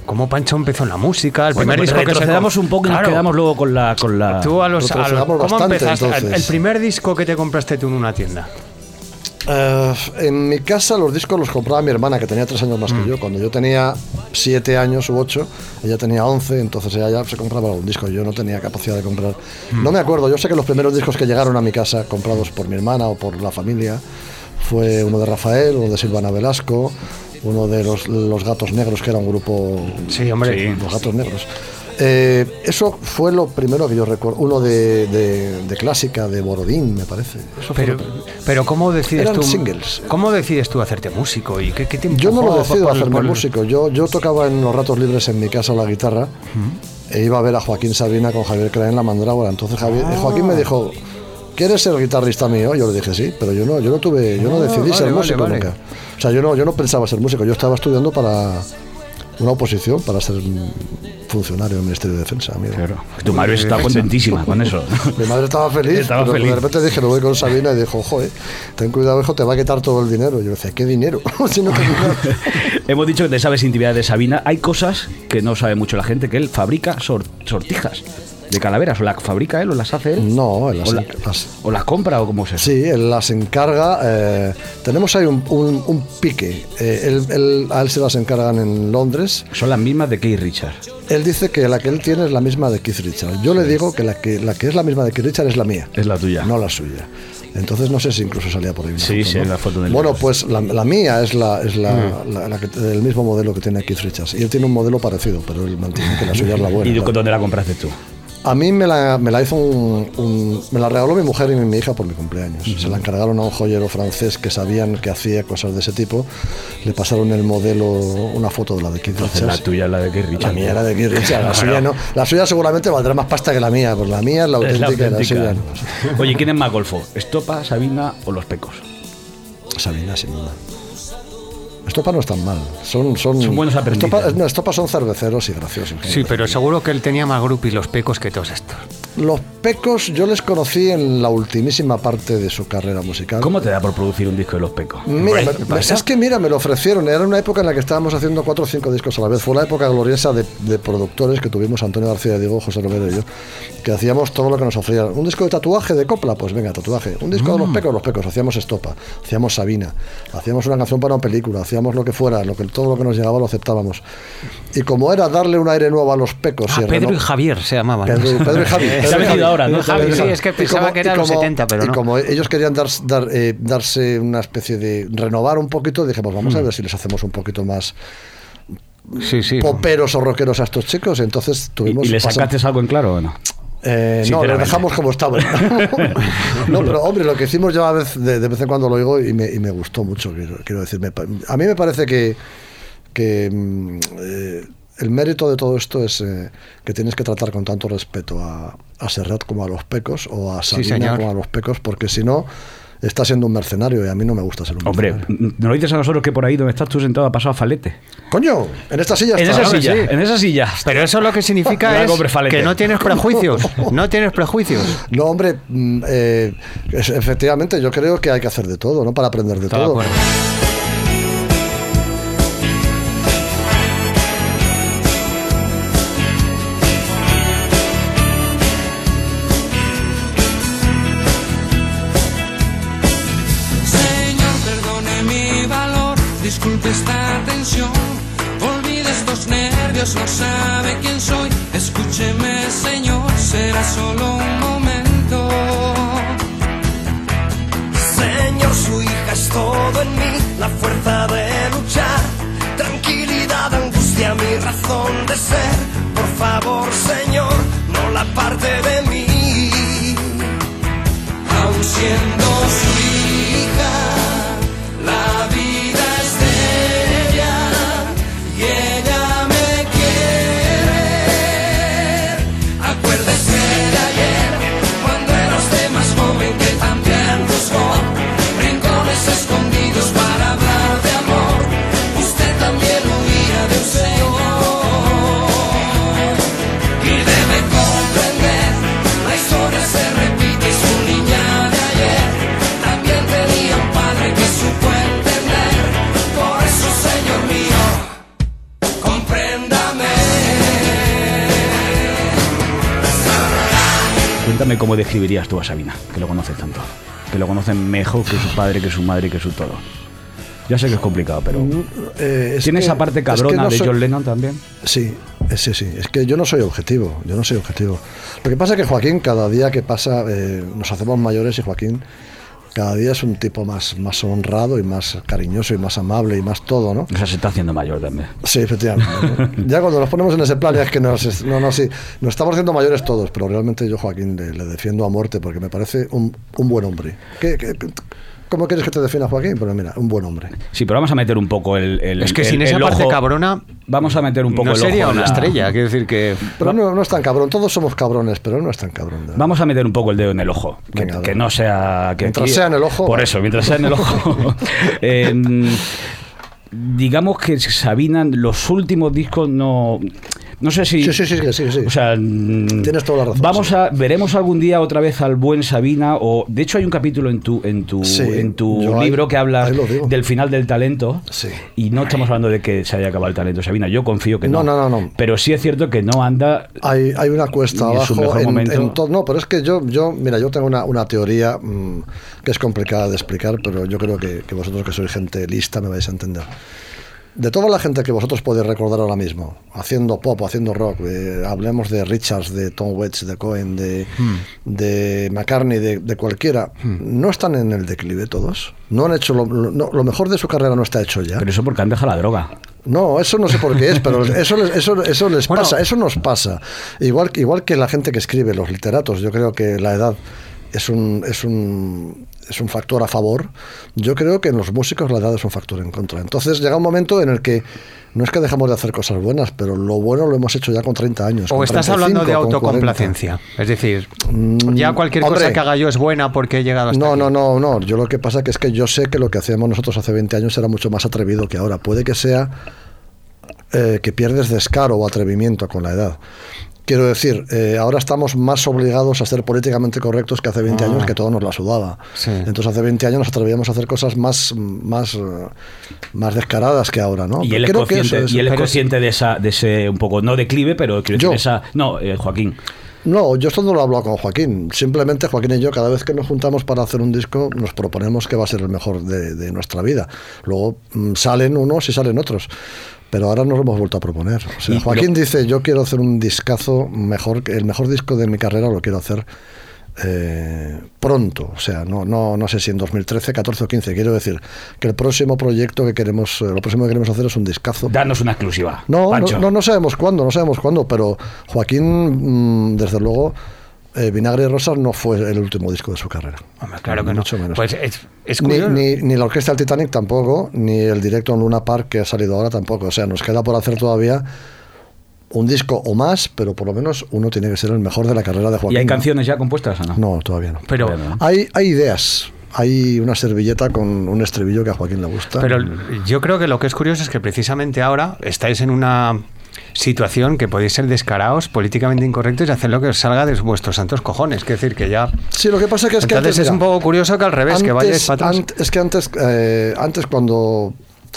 Cómo Pancho empezó en la música, el bueno, primer disco que sacamos un poco y claro. Nos quedamos luego con la... Con la... Tú a los... A los ¿Cómo bastante, empezaste? Entonces. El primer disco que te compraste tú en una tienda. Uh, en mi casa los discos los compraba mi hermana, que tenía tres años más mm. que yo. Cuando yo tenía siete años u ocho, ella tenía once, entonces ella ya se compraba algún disco. Yo no tenía capacidad de comprar. Mm. No me acuerdo, yo sé que los primeros discos que llegaron a mi casa, comprados por mi hermana o por la familia, fue uno de Rafael, uno de Silvana Velasco, uno de los, los Gatos Negros, que era un grupo... Sí, hombre. Sí, los Gatos Negros. Eh, eso fue lo primero que yo recuerdo. Uno de, de, de clásica, de Borodín, me parece. Eso pero, pero ¿cómo decides Eran tú? Singles. ¿Cómo decides tú hacerte músico? ¿Y qué, qué te yo no lo decido hacerme por... músico. Yo, yo tocaba en los ratos libres en mi casa la guitarra uh-huh. e iba a ver a Joaquín Sabina con Javier Craen en La Mandrágora. Entonces Javier, ah. Joaquín me dijo, ¿quieres ser guitarrista mío? Yo le dije sí, pero yo no, yo no tuve, yo no ah, decidí vale, ser vale, músico vale. nunca. O sea, yo no, yo no pensaba ser músico. Yo estaba estudiando para una oposición para ser funcionario del Ministerio de Defensa, amigo. Claro. Tu madre estaba contentísima con eso. Mi madre estaba feliz, estaba pero feliz. De repente dije, lo voy con Sabina y dijo, joder, ten cuidado, hijo, te va a quitar todo el dinero. Yo decía, ¿qué dinero? Si no te Hemos dicho que te sabes intimidad de Sabina. Hay cosas que no sabe mucho la gente, que él fabrica sort- sortijas. ¿De calaveras? ¿O las fabrica él o las hace él? No, él las, o, la, las, ¿O las compra o cómo se hace? Sí, él las encarga. Eh, tenemos ahí un, un, un pique. Eh, él, él, a él se las encargan en Londres. Son las mismas de Keith Richards. Él dice que la que él tiene es la misma de Keith Richards. Yo sí. le digo que la, que la que es la misma de Keith Richards es la mía. Es la tuya. No la suya. Entonces no sé si incluso salía por ahí una sí, foto, sí, ¿no? La foto del bueno, libro. Pues la, la mía es la es la, mm. la, la que, el mismo modelo que tiene Keith Richards. Y él tiene un modelo parecido, pero él mantiene que la suya es la buena. ¿Y tú, dónde la compraste tú? A mí me la, me la hizo un, un... Me la regaló mi mujer y mi, mi hija por mi cumpleaños. Uh-huh. Se la encargaron a un joyero francés que sabían que hacía cosas de ese tipo. Le pasaron el modelo, una foto de la de Keith Richards. La tuya es la de Keith Richards. La mía era de Keith Richards, la suya no. La suya seguramente valdrá más pasta que la mía, pues la mía es la auténtica, es la auténtica. La suya no. Oye, ¿quién es más golfo? ¿Estopa, Sabina o Los Pecos? Sabina, sin duda. Estopa no es tan mal, son, son, son buenos aprendices. Estopa, no, Estopa son cerveceros y graciosos. Sí, pero seguro que él tenía más grupi Los Pecos que todos estos. Los Pecos yo les conocí en la ultimísima parte de su carrera musical. ¿Cómo te da por producir un disco de Los Pecos? Mira, me, es que mira, me lo ofrecieron. Era una época en la que estábamos haciendo cuatro o cinco discos a la vez. Fue la época gloriosa de, de productores que tuvimos Antonio García, Diego, José Romero y yo, que hacíamos todo lo que nos ofrecían. Un disco de tatuaje, de copla, pues venga, tatuaje. Un disco mm. de Los Pecos, Los Pecos. Hacíamos Estopa, hacíamos Sabina, hacíamos una canción para una película, hacíamos lo que fuera, lo que, todo lo que nos llegaba lo aceptábamos. Y como era darle un aire nuevo a Los Pecos... Ah, y Pedro reno... y Javier se llamaban. Pedro, Pedro y Javier. Se ha metido ahora, ¿no? Javier, sí, es que pensaba como, que era como, los setenta, pero no. Y como ellos querían dar, dar, eh, darse una especie de... renovar un poquito, dijimos, vamos mm. a ver si les hacemos un poquito más... Sí, sí. Poperos o rockeros a estos chicos, entonces tuvimos... ¿Y, y le sacaste algo en claro o no? Eh, no, lo dejamos como estaba. No, pero hombre, lo que hicimos yo a veces, de, de vez en cuando lo oigo y me, y me gustó mucho, quiero, quiero decir. Me, a mí me parece que, que eh, el mérito de todo esto es eh, que tienes que tratar con tanto respeto a, a Serrat como a Los Pecos, o a Sabina sí, como a Los Pecos, porque si no... Está siendo un mercenario y a mí no me gusta ser un Hombre, mercenario. Hombre, ¿no lo dices a nosotros que por ahí donde estás tú sentado ha pasado a Falete? Coño, en esta silla está. En esa silla, sí. en esa silla. Pero eso lo que significa es que no tienes prejuicios. No tienes prejuicios. No, hombre, eh, efectivamente yo creo que hay que hacer de todo, ¿no? Para aprender de Está todo. De acuerdo. Disculpe esta atención, olvide estos nervios, no sabe quién soy. Escúcheme, señor, será solo un momento. Señor, su hija es todo en mí, la fuerza de luchar, tranquilidad, angustia, mi razón de ser. Por favor, señor, no la parte de mí. Aun siendo su hija, la vida Cuéntame cómo describirías tú a Sabina, que lo conoces tanto, que lo conocen mejor que su padre, que su madre, que su todo. Ya sé que es complicado, pero... Eh, es ¿Tiene que, esa parte cabrona es que no de soy... John Lennon también? Sí, sí, sí. Es que yo no soy objetivo, yo no soy objetivo. Lo que pasa es que Joaquín, cada día que pasa, eh, nos hacemos mayores y Joaquín cada día es un tipo más, más honrado y más cariñoso y más amable y más todo, ¿no? O sea, se está haciendo mayor también. Sí, efectivamente. Ya cuando nos ponemos en ese plan es que nos, no, no, sí, nos estamos haciendo mayores todos, pero realmente yo, Joaquín, le, le defiendo a muerte porque me parece un, un buen hombre. ¿Qué, qué, qué, ¿Cómo quieres que te defina, Joaquín? Pero mira, un buen hombre. Sí, pero vamos a meter un poco el, el Es que el, sin esa parte ojo, cabrona... Vamos a meter un poco no el ojo. No sería una la... estrella, quiero decir que... Pero no, no es tan cabrón, todos somos cabrones, pero no es tan cabrón. ¿No? Vamos a meter un poco el dedo en el ojo. Que, Venga, que no sea... Que mientras aquí, sea en el ojo... Por eso, mientras sea en el ojo... eh, digamos que Sabina, los últimos discos no... No sé si... Sí, sí, sí, sí, sí. O sea... Tienes toda la razón. Vamos sí. a... Veremos algún día otra vez al buen Sabina o... De hecho, hay un capítulo en tu en tu, sí, en tu libro ahí, que habla del final del talento. Sí. Y no estamos hablando de que se haya acabado el talento, Sabina. Yo confío que no. No, no, no. no. Pero sí es cierto que no anda... Hay, hay una cuesta en abajo. Su mejor en, momento. En to- no, pero es que yo... yo Mira, yo tengo una, una teoría mmm, que es complicada de explicar, pero yo creo que, que vosotros que sois gente lista me vais a entender. De toda la gente que vosotros podéis recordar ahora mismo, haciendo pop, haciendo rock, eh, hablemos de Richards, de Tom Waits, de Cohen, de, hmm. de McCartney, de, de cualquiera, hmm. no están en el declive todos. No han hecho lo, lo, no, lo mejor de su carrera no está hecho ya. Pero eso porque han dejado la droga. No, eso no sé por qué es, pero eso les, eso, eso les bueno, pasa, eso nos pasa. Igual, igual que la gente que escribe, los literatos, yo creo que la edad es un... Es un es un factor a favor. Yo creo que en los músicos la edad es un factor en contra. Entonces llega un momento en el que no es que dejamos de hacer cosas buenas, pero lo bueno lo hemos hecho ya con treinta años. O estás treinta y cinco, hablando de autocomplacencia. Es decir, mm, ya cualquier hombre, cosa que haga yo es buena porque he llegado hasta no, aquí. No, no, no. Yo lo que pasa que es que yo sé que lo que hacíamos nosotros hace veinte años era mucho más atrevido que ahora. Puede que sea eh, que pierdes descaro o atrevimiento con la edad. Quiero decir, eh, ahora estamos más obligados a ser políticamente correctos que hace veinte años que todo nos la sudaba. Sí. Entonces hace veinte años nos atrevíamos a hacer cosas más más, más descaradas que ahora, ¿no? Y él pero es consciente, es, y él es consciente de, esa, de ese, un poco, no declive, pero quiero decir, yo, esa... No, eh, Joaquín. No, yo esto no lo he hablado con Joaquín. Simplemente Joaquín y yo, cada vez que nos juntamos para hacer un disco, nos proponemos que va a ser el mejor de, de nuestra vida. Luego mmm, salen unos y salen otros. Pero ahora nos lo hemos vuelto a proponer. O sea, Joaquín lo... dice, yo quiero hacer un discazo mejor, el mejor disco de mi carrera lo quiero hacer eh, pronto. O sea, no, no, no sé si en dos mil trece, catorce o quince. Quiero decir que el próximo proyecto que queremos, lo próximo que queremos hacer es un discazo. Danos una exclusiva. No, no, no, no sabemos cuándo, no sabemos cuándo, pero Joaquín, mmm, desde luego... Eh, Vinagre y Rosas no fue el último disco de su carrera. Hombre, claro que mucho no. Menos. Pues es, es ni, ni, ni la orquesta del Titanic tampoco, ni el directo en Luna Park que ha salido ahora tampoco. O sea, nos queda por hacer todavía un disco o más, pero por lo menos uno tiene que ser el mejor de la carrera de Joaquín. ¿Y hay canciones ya compuestas, Ana? No, todavía no. Pero hay, hay ideas. Hay una servilleta con un estribillo que a Joaquín le gusta. Pero yo creo que lo que es curioso es que precisamente ahora estáis en una... situación que podéis ser descarados, políticamente incorrectos y hacer lo que os salga de vuestros santos cojones. Es decir, que ya... Sí, lo que pasa que es que antes... Entonces es un poco curioso que al revés, antes, que vayáis para atrás. Ant, es que antes, eh, antes cuando...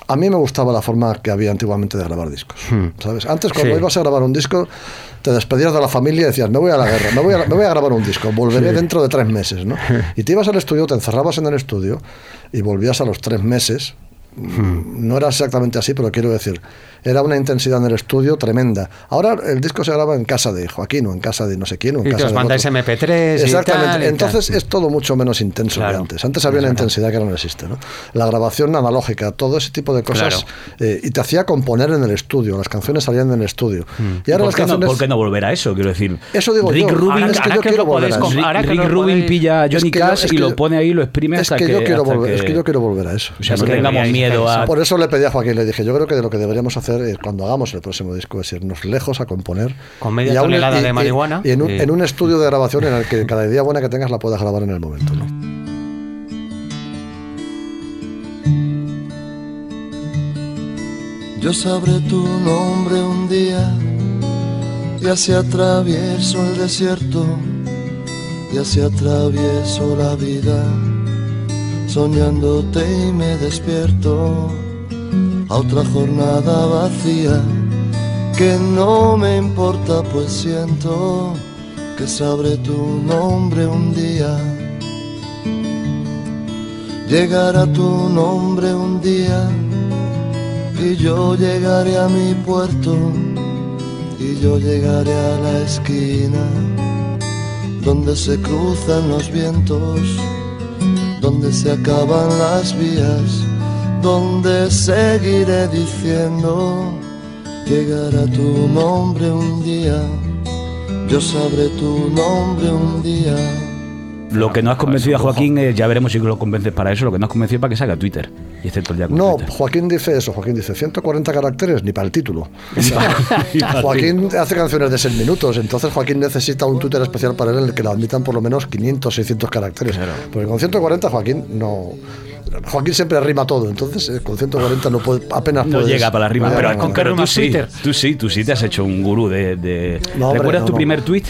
A mí me gustaba la forma que había antiguamente de grabar discos, ¿sabes? Antes, cuando sí. ibas a grabar un disco, te despedías de la familia y decías, me voy a la guerra, me voy a, me voy a grabar un disco, volveré sí. dentro de tres meses, ¿no? Y te ibas al estudio, te encerrabas en el estudio y volvías a los tres meses... Hmm. No era exactamente así, pero quiero decir, era una intensidad en el estudio tremenda. Ahora el disco se graba en casa de Joaquín o en casa de no sé quién o en y casa de mandáis eme pe tres. Exactamente. Y tal, entonces y tal. Es todo mucho menos intenso claro. que antes. Antes había una intensidad que ahora no existe, ¿no? La grabación analógica, todo ese tipo de cosas claro. eh, y te hacía componer en el estudio. Las canciones salían en el estudio. Hmm. Y ahora ¿Por, las qué canciones... no, ¿Por qué no volver a eso? Quiero decir, eso digo Rick yo. Rubin, ahora, es que ahora yo que quiero volver a eso. Rick, ahora que Rick Rubin podéis... pilla a Johnny Cash es que, es que, y lo pone ahí, lo exprime hasta que. Es que yo quiero volver a eso. O sea, no tengamos miedo. A... Por eso le pedí a Joaquín, le dije, yo creo que lo que deberíamos hacer es, cuando hagamos el próximo disco, es irnos lejos a componer. Con media y tonelada un, y, de marihuana. Y, y, en un, y en un estudio de grabación en el que cada idea buena que tengas la puedas grabar en el momento, ¿no? Yo sabré tu nombre un día, y así atravieso el desierto, y así atravieso la vida. Soñándote y me despierto a otra jornada vacía que no me importa, pues siento que sabré tu nombre un día. Llegará tu nombre un día y yo llegaré a mi puerto y yo llegaré a la esquina donde se cruzan los vientos, donde se acaban las vías, donde seguiré diciendo, llegará tu nombre un día, yo sabré tu nombre un día. Lo que no has convencido a Joaquín, eh, ya veremos si lo convences para eso, lo que no has convencido es para que salga a Twitter. Y este ya no, Twitter. Joaquín dice eso, Joaquín dice ciento cuarenta caracteres, ni para el título. O sea, Joaquín hace canciones de seis minutos, entonces Joaquín necesita un Twitter especial para él en el que le admitan por lo menos quinientos, seiscientos caracteres. Claro. Porque con ciento cuarenta Joaquín no... Joaquín siempre rima todo, entonces eh, con ciento cuarenta no puede, apenas no puedes, llega para la rima, no pero con que tú sí, Twitter. Tú sí, tú sí te has hecho un gurú de... de... No, hombre, ¿recuerdas no, tu no, primer no. tweet?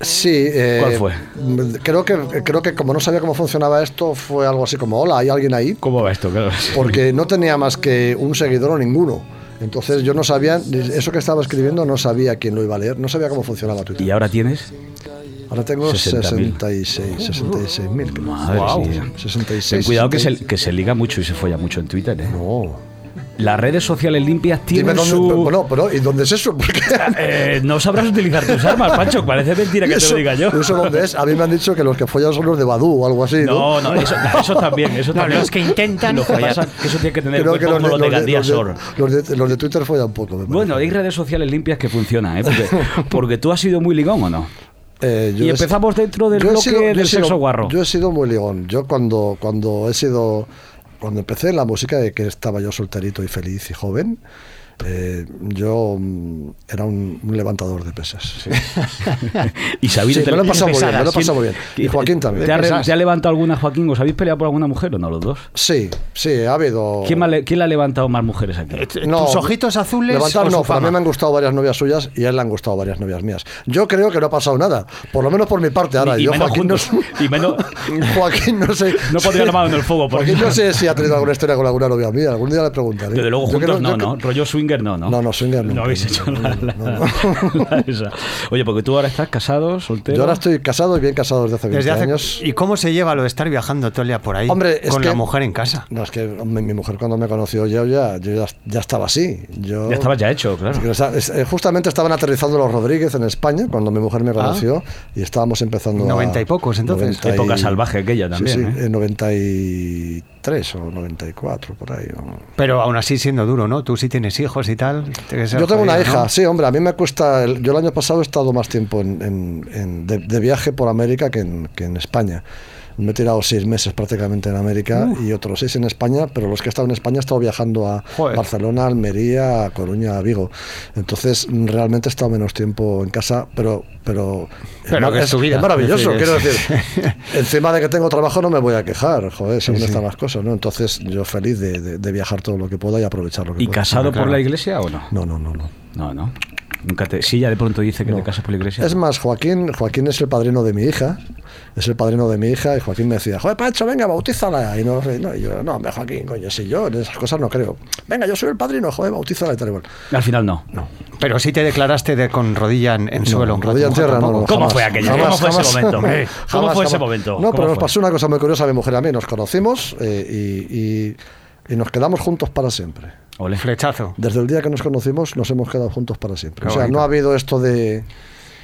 Sí, eh, ¿cuál fue? Creo que, creo que como no sabía cómo funcionaba esto, fue algo así como, hola, ¿hay alguien ahí? ¿Cómo va esto? Claro. Porque no tenía más que un seguidor o ninguno. Entonces yo no sabía, eso que estaba escribiendo no sabía quién lo iba a leer, no sabía cómo funcionaba Twitter. ¿Y ahora tienes...? Ahora tengo sesenta y seis mil. Wow. Ten cuidado que se, que se liga mucho y se folla mucho en Twitter, ¿eh? No... Las redes sociales limpias tienen dónde, su... Bueno, pero ¿y dónde es eso? Eh, no sabrás utilizar tus armas, Pancho. Parece mentira que eso, te lo diga yo. ¿Eso dónde es? A mí me han dicho que los que follan son los de Badú o algo así. No, no, no eso, eso también. Eso no, también. Los que intentan los follar. Que eso tiene que tener que los, los, los de Gandía Sor. Los, los, los de Twitter follan poco. Bueno, hay redes sociales limpias que funcionan, ¿eh? Porque, porque tú has sido muy ligón, ¿o no? Eh, y empezamos he, dentro del bloque sido, del sexo sido, guarro. Yo he sido muy ligón. Yo cuando, cuando he sido... Cuando empecé la música, de que estaba yo solterito y feliz y joven, eh, yo um, era un, un levantador de pesas. Sí. Y Sabina sí, te me lo he pasado muy bien, me lo he pasado muy bien. Y Joaquín también. ¿Te ha, ¿Te ha levantado alguna, Joaquín? ¿Os habéis peleado por alguna mujer o no, los dos? Sí, sí, ha habido... ¿Quién, ha, ¿quién le ha levantado más mujeres aquí? No, ¿tus ojitos azules? Levantar no, para mí me han gustado varias novias suyas y a él le han gustado varias novias mías. Yo creo que no ha pasado nada, por lo menos por mi parte ahora. Y, y yo, menos Joaquín, juntos, no, y menos... Joaquín no sé... No podría la mano en el fuego. Por Joaquín eso. No sé si ha tenido alguna historia con alguna novia mía, algún día le preguntaré. Desde luego juntos creo, no, no, que... rollo swing. No, no, no, no, swinger no. No habéis hecho la, la, no, no. La, la esa. Oye, porque tú ahora estás casado, soltero. Yo ahora estoy casado y bien casado desde hace veinte desde hace, años. ¿Y cómo se lleva lo de estar viajando todo el día por ahí? Hombre, con la que, mujer en casa. No, es que mi, mi mujer cuando me conoció yo ya, yo ya, ya estaba así. Yo, ya estaba ya hecho, claro. Es que, justamente estaban aterrizando los Rodríguez en España cuando mi mujer me conoció ah. y estábamos empezando. Noventa y pocos, entonces. noventa y, época salvaje aquella también. Sí, sí, ¿eh? noventa y tres o noventa y cuatro, por ahí. O... Pero aún así siendo duro, ¿no? Tú sí tienes hijos y tal. Yo tengo una hija, ¿no? Sí, hombre, a mí me cuesta... El, yo el año pasado he estado más tiempo en, en, en, de, de viaje por América que en, que en España. Me he tirado seis meses prácticamente en América uh. y otros seis en España, pero los que he estado en España he estado viajando a Joder. Barcelona, Almería, a Coruña, a Vigo. Entonces, realmente he estado menos tiempo en casa, pero... Pero, pero es, que es, es maravilloso, quiero decir. Encima de que tengo trabajo no me voy a quejar, joder, según sí, sí. están las cosas, ¿no? Entonces, yo feliz de, de, de viajar todo lo que pueda y aprovechar lo que ¿Y pueda. ¿Y casado no, por claro. la iglesia o no? No, no, no, no. No, no. Nunca te... Sí, ya de pronto dice que no. te casas por la iglesia. Es más, Joaquín, Joaquín es el padrino de mi hija. Es el padrino de mi hija y Joaquín me decía, joder, Pancho, venga, bautízala. Y, no, no, y yo, no, hombre, Joaquín, coño, si yo en esas cosas no creo. Venga, yo soy el padrino, joder, bautízala y tal y bueno. Al final no. No. Pero sí te declaraste de, con rodilla en, en no, suelo. Un rodilla en tierra, no, no, ¿Cómo jamás, fue aquello? ¿Cómo fue jamás, ese momento? Jamás, ¿Cómo fue jamás. ese momento? No, pero nos pasó una cosa muy curiosa. Mi mujer y a mí nos conocimos eh, y... y Y nos quedamos juntos para siempre. Ole. Flechazo. Desde el día que nos conocimos nos hemos quedado juntos para siempre. Qué o sea, bonito. No ha habido esto de...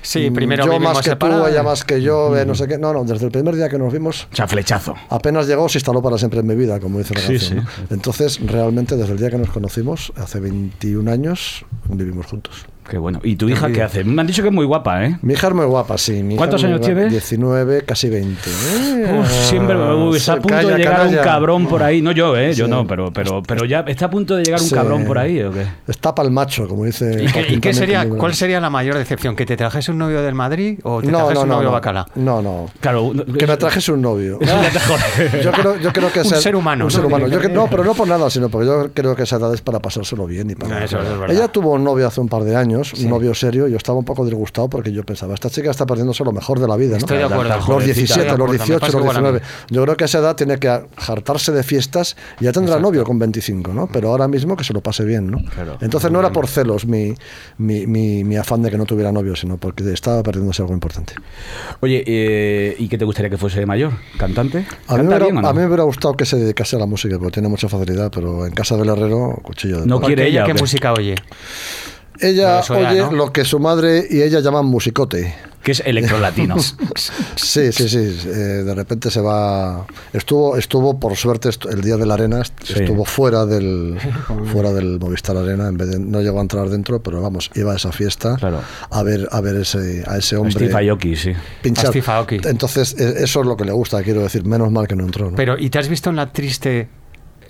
Sí, primero yo más que separado. Tú, ella más que yo, mm. eh, no sé qué. No, no, desde el primer día que nos vimos... O sea, flechazo. Apenas llegó, se instaló para siempre en mi vida, como dice la sí, canción. Sí. ¿No? Entonces, realmente, desde el día que nos conocimos, hace veintiún años, vivimos juntos. Qué bueno. ¿Y tu hija qué hace? Me han dicho que es muy guapa, ¿eh? Mi hija es muy guapa, sí. Mi ¿Cuántos años tiene? diecinueve, casi veinte. Eh, Uf, siempre uh, está a punto calla, de llegar canalla. un cabrón por ahí. No yo, ¿eh? Yo sí. no, pero, pero, pero ya está a punto de llegar sí. un cabrón por ahí, ¿o qué? Está pa'l macho, como dice... ¿Y, qué, y qué sería, cuál sería la mayor decepción? ¿Que te trajes un novio del Madrid o te no, trajes no, un novio no, bacala? No, no. Claro, no, que me trajes un novio. yo, creo, yo creo que es... Un ser, ser humano. Un ser humano. Yo que, no, pero no por nada, sino porque yo creo que esa edad es para pasárselo bien. Y para eso, eso es verdad. Ella tuvo un novio hace un par de años. Sí. Un novio serio. Yo estaba un poco disgustado porque yo pensaba, esta chica está perdiéndose lo mejor de la vida, ¿no? Estoy de acuerdo, los joder, diecisiete, de acuerdo, los dieciocho, los diecinueve. Yo creo que a esa edad tiene que hartarse de fiestas y ya tendrá Exacto. novio con veinticinco, ¿no? Pero ahora mismo que se lo pase bien, ¿no? Claro, entonces no era por celos mi, mi, mi, mi afán de que no tuviera novio, sino porque estaba perdiéndose algo importante. Oye, eh, ¿y qué te gustaría que fuese de mayor? ¿Cantante? A mí, era, no? a mí me hubiera gustado que se dedicase a la música, porque tiene mucha facilidad, pero en casa del herrero, cuchillo de... ¿No quiere ella? ¿Qué música oye? Ella oye ya, ¿no? Lo que su madre y ella llaman musicote. Que es electrolatino. sí, sí, sí. Eh, de repente se va... Estuvo, estuvo por suerte, estu... el día de la Arena estuvo sí. fuera del fuera del Movistar Arena. En vez de... No llegó a entrar dentro, pero vamos, iba a esa fiesta claro. a ver a ver ese a ese hombre... Steve Aoki, sí. Pinchar. Steve Aoki. Entonces, eso es lo que le gusta, quiero decir. Menos mal que no entró, ¿no? Pero, ¿y te has visto en la triste...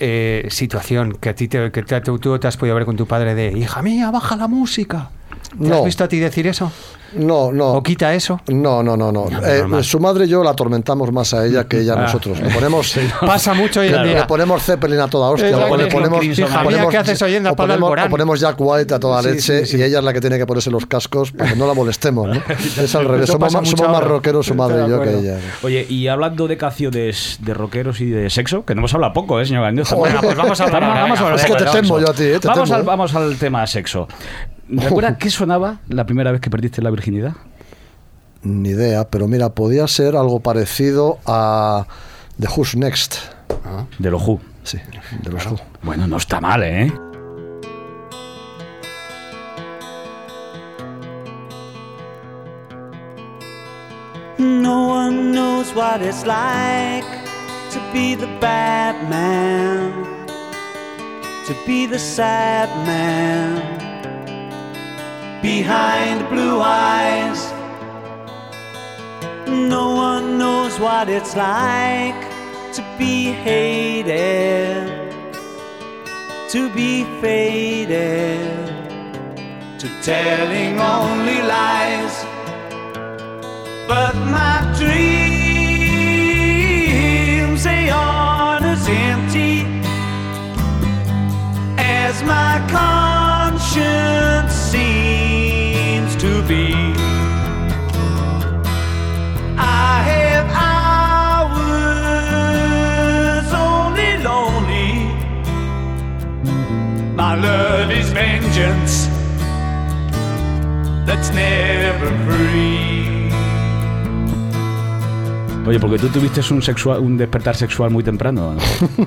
Eh, situación que a ti te, que te, tú te has podido ver con tu padre de hija mía, baja la música? ¿Te no. has visto a ti decir eso? No, no. ¿O quita eso? No, no, no, no. no eh, su madre y yo la atormentamos más a ella que ella a ah, nosotros. Le ponemos, sí, no. Pasa mucho hoy en día. Le ponemos Zeppelin a toda hostia. O le ponemos, hija mía, ¿qué haces oyendo a Pablo Alborán? O ponemos Jack White a toda sí, leche sí, sí. y ella es la que tiene que ponerse los cascos para que no la molestemos, ¿no? Es al revés. Somos, somos más rockeros su madre y yo que ella. Oye, y hablando de canciones de rockeros y de sexo, que no hemos hablado poco, ¿eh, señor Gandioso? Bueno, pues vamos a hablar. Es que te temo yo a ti, ¿eh? Vamos al tema sexo. ¿Recuerdas qué sonaba la primera vez que perdiste la virginidad? Ni idea, pero mira, podía ser algo parecido a The Who's Next. ¿Ah? De los Who. Sí, de los Who. Bueno, no está mal, ¿eh? No one knows what it's like to be the bad man, to be the sad man. Behind blue eyes, no one knows what it's like to be hated, to be faded, to telling only lies. But my dreams, they are as empty as my conscience seems to be. I have hours only lonely. My love is vengeance that's never free. Oye, porque tú tuviste un sexual, un despertar sexual muy temprano, ¿no?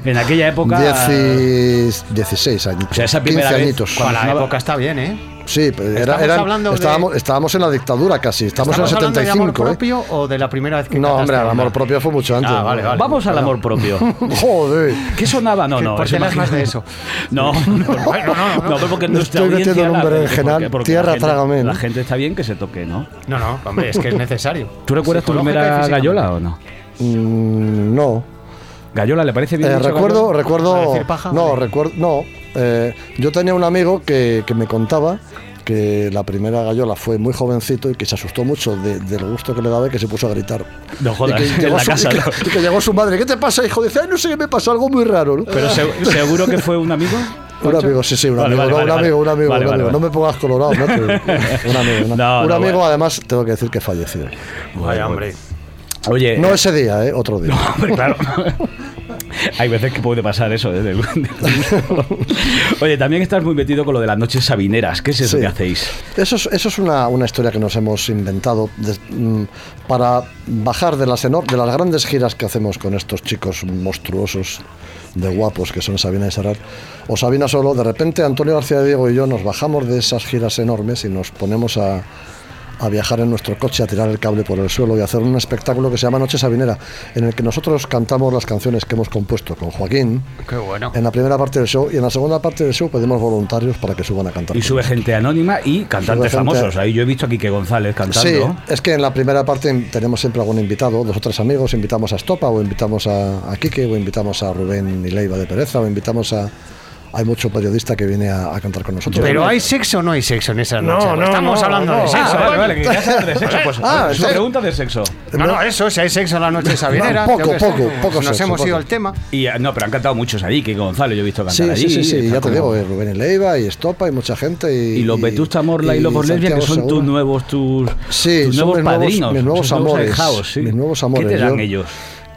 En aquella época. Diecis, dieciséis años. O sea, esa primera vez. Añitos. Cuando la época está bien, ¿eh? Sí, era, eran, estábamos, de... estábamos en la dictadura casi, estábamos, ¿Estamos en el setenta y cinco. ¿Estamos hablando de amor propio, eh? O de la primera vez que... No, hombre, el amor propio fue mucho antes. Ah, vale, vale. Vamos al amor propio. Joder. ¿Qué sonaba? No, no. ¿Por qué no más de eso? No, no, no. No, no, no porque no estoy metiendo en un berenjenal. Tierra, trágame. La gente está bien que se toque, ¿no? No, no, hombre, es que es necesario. ¿Tú recuerdas tu primera gallola o no? Mm, no. ¿Gallola le parece bien? Eh, recuerdo, gallola? recuerdo... Paja, no, ¿vale? recuerdo... No. Eh, yo tenía un amigo que, que me contaba que la primera gallola fue muy jovencito y que se asustó mucho de, del gusto que le daba y que se puso a gritar. No jodas, y que llegó, en la su, casa, y que, no. y que llegó su madre, ¿qué te pasa, hijo? Dice, ay, no sé, me pasó algo muy raro, ¿no? Pero se, ¿seguro que fue un amigo? Un amigo, sí, sí, un amigo, vale, vale, no, vale, un, vale, amigo vale, un amigo, un vale, amigo. Vale. No me pongas colorado, ¿no? Pero, un amigo, un, no, un no, amigo, vale. Además, tengo que decir que falleció. Vaya, hombre. Oye, no ese día, ¿eh? Otro día. No, hombre, claro. Hay veces que puede pasar eso. ¿eh? Del, del... Oye, también estás muy metido con lo de las noches sabineras. ¿Qué es eso sí. que hacéis? Eso es, eso es una, una historia que nos hemos inventado de, para bajar de las, enor- de las grandes giras que hacemos con estos chicos monstruosos de guapos que son Sabina y Serrat o Sabina solo. De repente Antonio García Diego y yo nos bajamos de esas giras enormes y nos ponemos a... a viajar en nuestro coche, a tirar el cable por el suelo y a hacer un espectáculo que se llama Noche Sabinera, en el que nosotros cantamos las canciones que hemos compuesto con Joaquín. Qué bueno. En la primera parte del show, y en la segunda parte del show pedimos voluntarios para que suban a cantar. Y sube gente anónima y cantantes gente... famosos. Ahí yo he visto a Quique González cantando. Sí, es que en la primera parte tenemos siempre algún invitado, dos o tres amigos, invitamos a Estopa o invitamos a, a Quique o invitamos a Rubén y Leiva de Pereza o invitamos a... Hay mucho periodista que viene a, a cantar con nosotros. ¿Pero hay sexo o no hay sexo en esa noche? No, no, estamos no, hablando no, de sexo. Ah, vale, vale, que ya sabes de sexo. Pues, ah, ¿sí? Preguntas de sexo. No, no, eso, si hay sexo en la noche sabinera. No, poco, poco, poco, poco. Nos sexo, hemos poco. ido al tema. Y no, pero han cantado muchos allí, que Gonzalo yo he visto cantar sí, allí. Sí, sí, sí, ya te digo, eh, Rubén y Leiva, y Estopa, y mucha gente. Y, y los Vetusta Morla y, y Love of Lesbian, que son tus nuevos, tus, sí, tus nuevos padrinos. Mis nuevos amores. Mis nuevos amores. ¿Qué te dan ellos?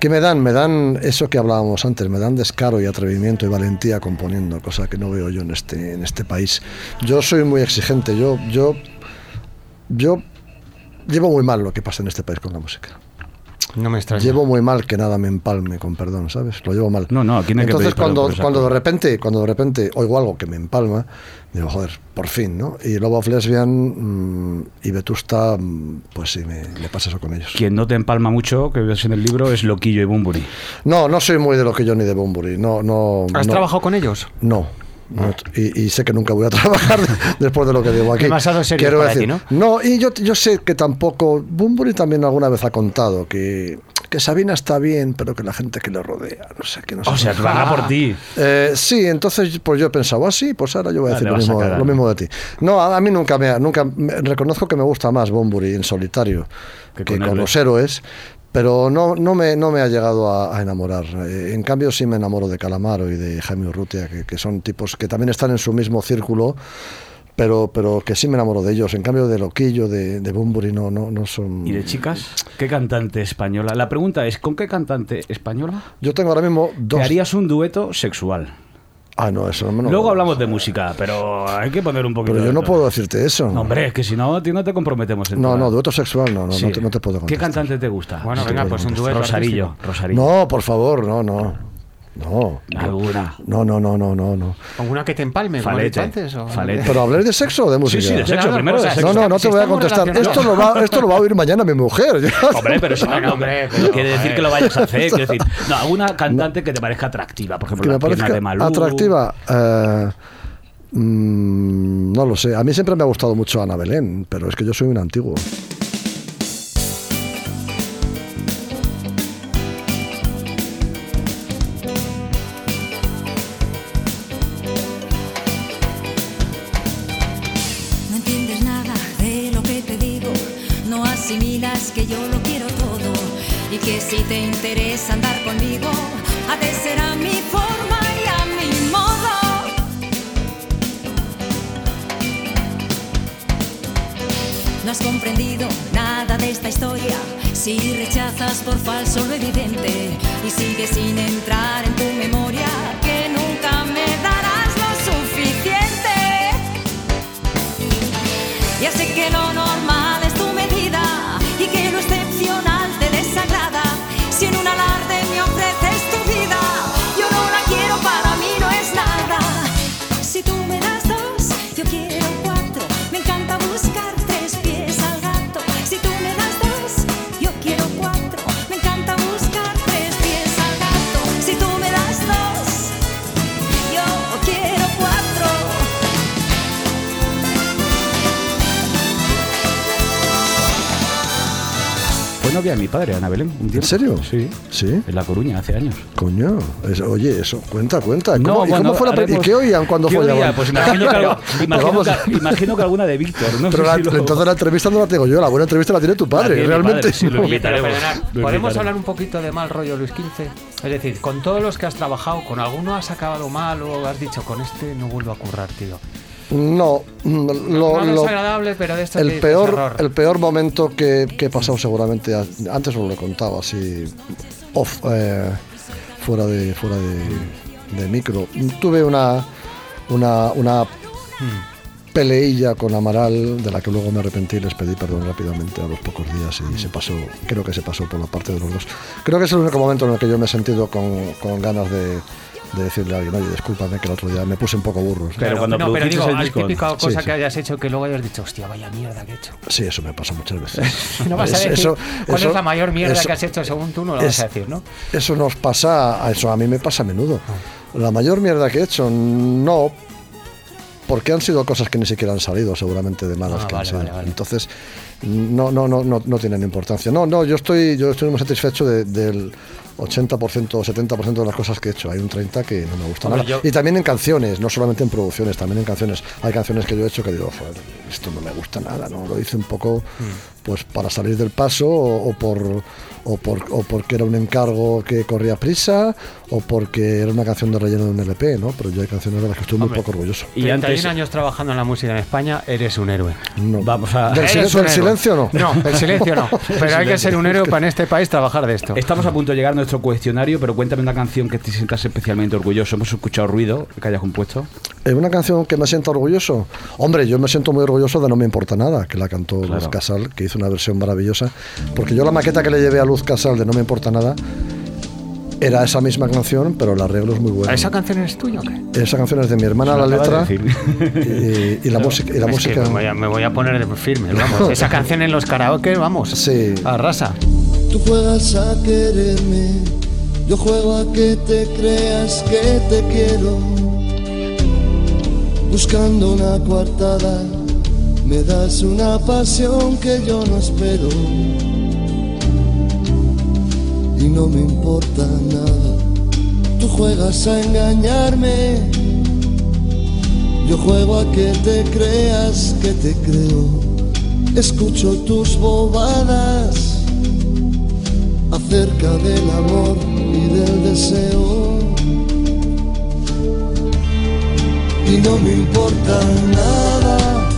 ¿Qué me dan? Me dan eso que hablábamos antes, me dan descaro y atrevimiento y valentía componiendo, cosa que no veo yo en este, en este país. Yo soy muy exigente, yo, yo, yo llevo muy mal lo que pasa en este país con la música. No me extraña. Llevo muy mal que nada me empalme, con perdón, ¿sabes? Lo llevo mal. No, no, aquí no hay Entonces, que cuando, cuando, de repente, cuando de repente oigo algo que me empalma, digo, joder, por fin, ¿no? Y Love of Lesbian mmm, y Vetusta, pues sí, me, me pasa eso con ellos. Quien no te empalma mucho, que ves en el libro, es Loquillo y Bunbury. No, no soy muy de Loquillo ni de Bunbury. No, no, ¿Has no. trabajado con ellos? No. No, y, y sé que nunca voy a trabajar después de lo que digo aquí. Demasiado serio Quiero para decir, ti, ¿no? No, y yo, yo sé que tampoco... Bunbury también alguna vez ha contado que, que Sabina está bien, pero que la gente que le rodea, no sé, que no sé. O sea, van a por ti. Eh, sí, entonces pues yo he pensado, ah, sí, pues ahora yo voy a decir lo mismo, a lo mismo de ti. No, a, a mí nunca me... nunca me, reconozco que me gusta más Bunbury en solitario que, que con, con los héroes, pero no, no, me, no me ha llegado a, a enamorar. Eh, en cambio sí me enamoro de Calamaro y de Jaime Urrutia, que, que son tipos que también están en su mismo círculo, pero, pero que sí me enamoro de ellos. En cambio de Loquillo, de, de Bunbury, no, no, no son... ¿Y de chicas? ¿Qué cantante española? La pregunta es, ¿con qué cantante española? Yo tengo ahora mismo dos... ¿Te harías un dueto sexual? Ah, no, eso no, luego hablamos de música, pero hay que poner un poquito... Pero yo no puedo decirte eso. No, hombre, es que si no, a ti no te comprometemos. En no, no, dueto sexual no, no, sí. no, te, no te puedo contestar. ¿Qué cantante te gusta? Bueno, sí, venga, pues un dueto. Rosarillo, Rosarillo. No, por favor, no, no. No. ¿Alguna? No, no, no, no, no, no. ¿Alguna que te empalme? Falete. Antes, o... Falete. ¿Pero hablar de sexo o de música? Sí, sí, de sexo, claro, primero de sexo. No, no, no te si voy a contestar. Esto lo, va, esto lo va a oír mañana mi mujer. Hombre, pero si no, no hombre, pero, quiere decir que lo vayas a hacer. Quiere decir, no, alguna cantante que te parezca atractiva, por ejemplo, que me la pierna de Malú. Atractiva, eh... Mm, no lo sé. A mí siempre me ha gustado mucho Ana Belén, pero es que yo soy un antiguo. Que yo lo quiero todo y que si te interesa andar conmigo, a te será mi forma y a mi modo. No has comprendido nada de esta historia si rechazas por falso lo evidente y sigues sin entrar en tu memoria que nunca me darás lo suficiente. Ya sé que lo normal es tu medida y que lo excepcional te desagrada. Si en un alarde me ofreces tu vida, yo no la quiero, para mí no es nada. Si tú me das dos, yo quiero cuatro. Me encanta buscar tres pies al gato. Si tú me das dos, yo quiero cuatro. Me encanta buscar tres pies al gato. Si tú me das dos, yo quiero cuatro. No vi a mi padre, Ana Belén, un tiempo. ¿En serio? Sí. Sí. En La Coruña, hace años. Coño, es, oye, eso, cuenta, cuenta. ¿Cómo, no, bueno, ¿y cómo fue haremos... la pe... ¿Y qué oían cuando ¿Qué fue oía? Pues imagino que, algo, imagino, que, imagino que alguna de Víctor. No pero la, si lo... entonces la entrevista no la tengo yo, la buena entrevista la tiene tu padre, tiene realmente. Padre, sí, lo invitaremos. ¿Podemos hablar un poquito de mal rollo Luis quince? Es decir, con todos los que has trabajado, con alguno has acabado mal o has dicho, con este no vuelvo a currar, tío. No, lo, lo, lo pero de esto el, peor, el peor momento que, que he pasado seguramente, antes os lo he contado así, off, eh, fuera de fuera de, de micro. Tuve una una, una hmm. peleilla con Amaral, de la que luego me arrepentí y les pedí perdón rápidamente a los pocos días, y hmm. se pasó, creo que se pasó por la parte de los dos. Creo que es el único momento en el que yo me he sentido con, con ganas de de decirle a alguien, oye, discúlpame, que el otro día me puse un poco burro. Pero cuando no, pero digo, al típico cosa sí, que sí. hayas hecho que luego hayas dicho, hostia, vaya mierda que he hecho. Sí, eso me pasa muchas veces. No vas es, a decir eso, cuál eso, es la mayor mierda eso, que has hecho según tú, no lo es, vas a decir, ¿no? Eso nos pasa, eso a mí me pasa a menudo. Ah. La mayor mierda que he hecho, no, porque han sido cosas que ni siquiera han salido, seguramente de malas ah, que vale, han sido. Vale, vale. Entonces, no, no, no, no, no tienen importancia. No, no, yo estoy, yo estoy muy satisfecho de, del ochenta por ciento o setenta por ciento de las cosas que he hecho. Hay un treinta por ciento que no me gusta nada. Yo... Y también en canciones, no solamente en producciones, también en canciones. Hay canciones que yo he hecho que digo, joder, esto no me gusta nada, ¿no? Lo hice un poco mm. pues para salir del paso, o, o, por, o, por, o porque era un encargo que corría prisa, o porque era una canción de relleno de un L P, ¿no? Pero yo hay canciones de las que estoy Hombre, muy poco orgulloso. Y treinta y un años trabajando en la música en España, eres un héroe. No. Vamos a... ¿Del, silen- del silencio no? No, del silencio no. Pero hay que ser un héroe para en este país trabajar de esto. Estamos a punto de llegar a nuestro cuestionario, pero cuéntame una canción que te sientas especialmente orgulloso. Hemos escuchado Ruido, que hayas compuesto. ¿Es una canción que me sienta orgulloso? Hombre, yo me siento muy orgulloso de No me importa nada, que la cantó claro. Luz Casal, que hizo una versión maravillosa. Porque yo la maqueta que le llevé a Luz Casal de No me importa nada... Era esa misma canción, pero el arreglo es muy bueno. ¿Esa canción es tuya o qué? Esa canción es de mi hermana, la letra de y, y la no, música. Y la música... Me, voy a, me voy a poner de firme, vamos. Esa canción en los karaoke, vamos. Sí. Arrasa. Tú juegas a quererme, yo juego a que te creas que te quiero. Buscando una coartada, me das una pasión que yo no espero. Y no me importa nada. Tú juegas a engañarme, yo juego a que te creas que te creo. Escucho tus bobadas acerca del amor y del deseo. Y no me importa nada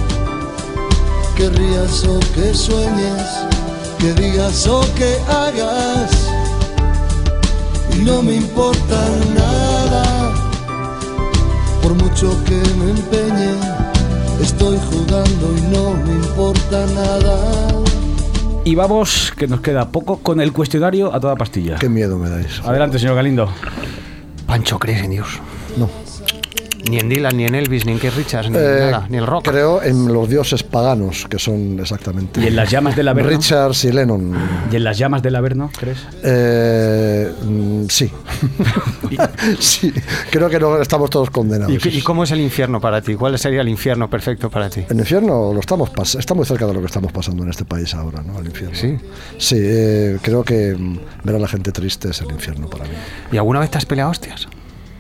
que rías o que sueñes, que digas o que hagas. No me importa nada, por mucho que me empeñe, estoy jugando y no me importa nada. Y vamos, que nos queda poco, con el cuestionario a toda pastilla. Qué miedo me dais. Adelante, señor Galindo. Pancho, ¿crees en Dios? No. Ni en Dylan, ni en Elvis, ni en Keith Richards, ni, eh, nada, ni el rock. Creo en los dioses paganos, que son exactamente... ¿Y en las llamas del Averno? Richards y Lennon. ¿Y en las llamas del Averno, crees? Eh, sí. Sí. Creo que no estamos todos condenados. ¿Y, qué, ¿Y cómo es el infierno para ti? ¿Cuál sería el infierno perfecto para ti? El infierno lo estamos pas- está muy cerca de lo que estamos pasando en este país ahora, ¿no? El infierno. Sí. Sí, eh, creo que ver a la gente triste es el infierno para mí. ¿Y alguna vez te has peleado hostias?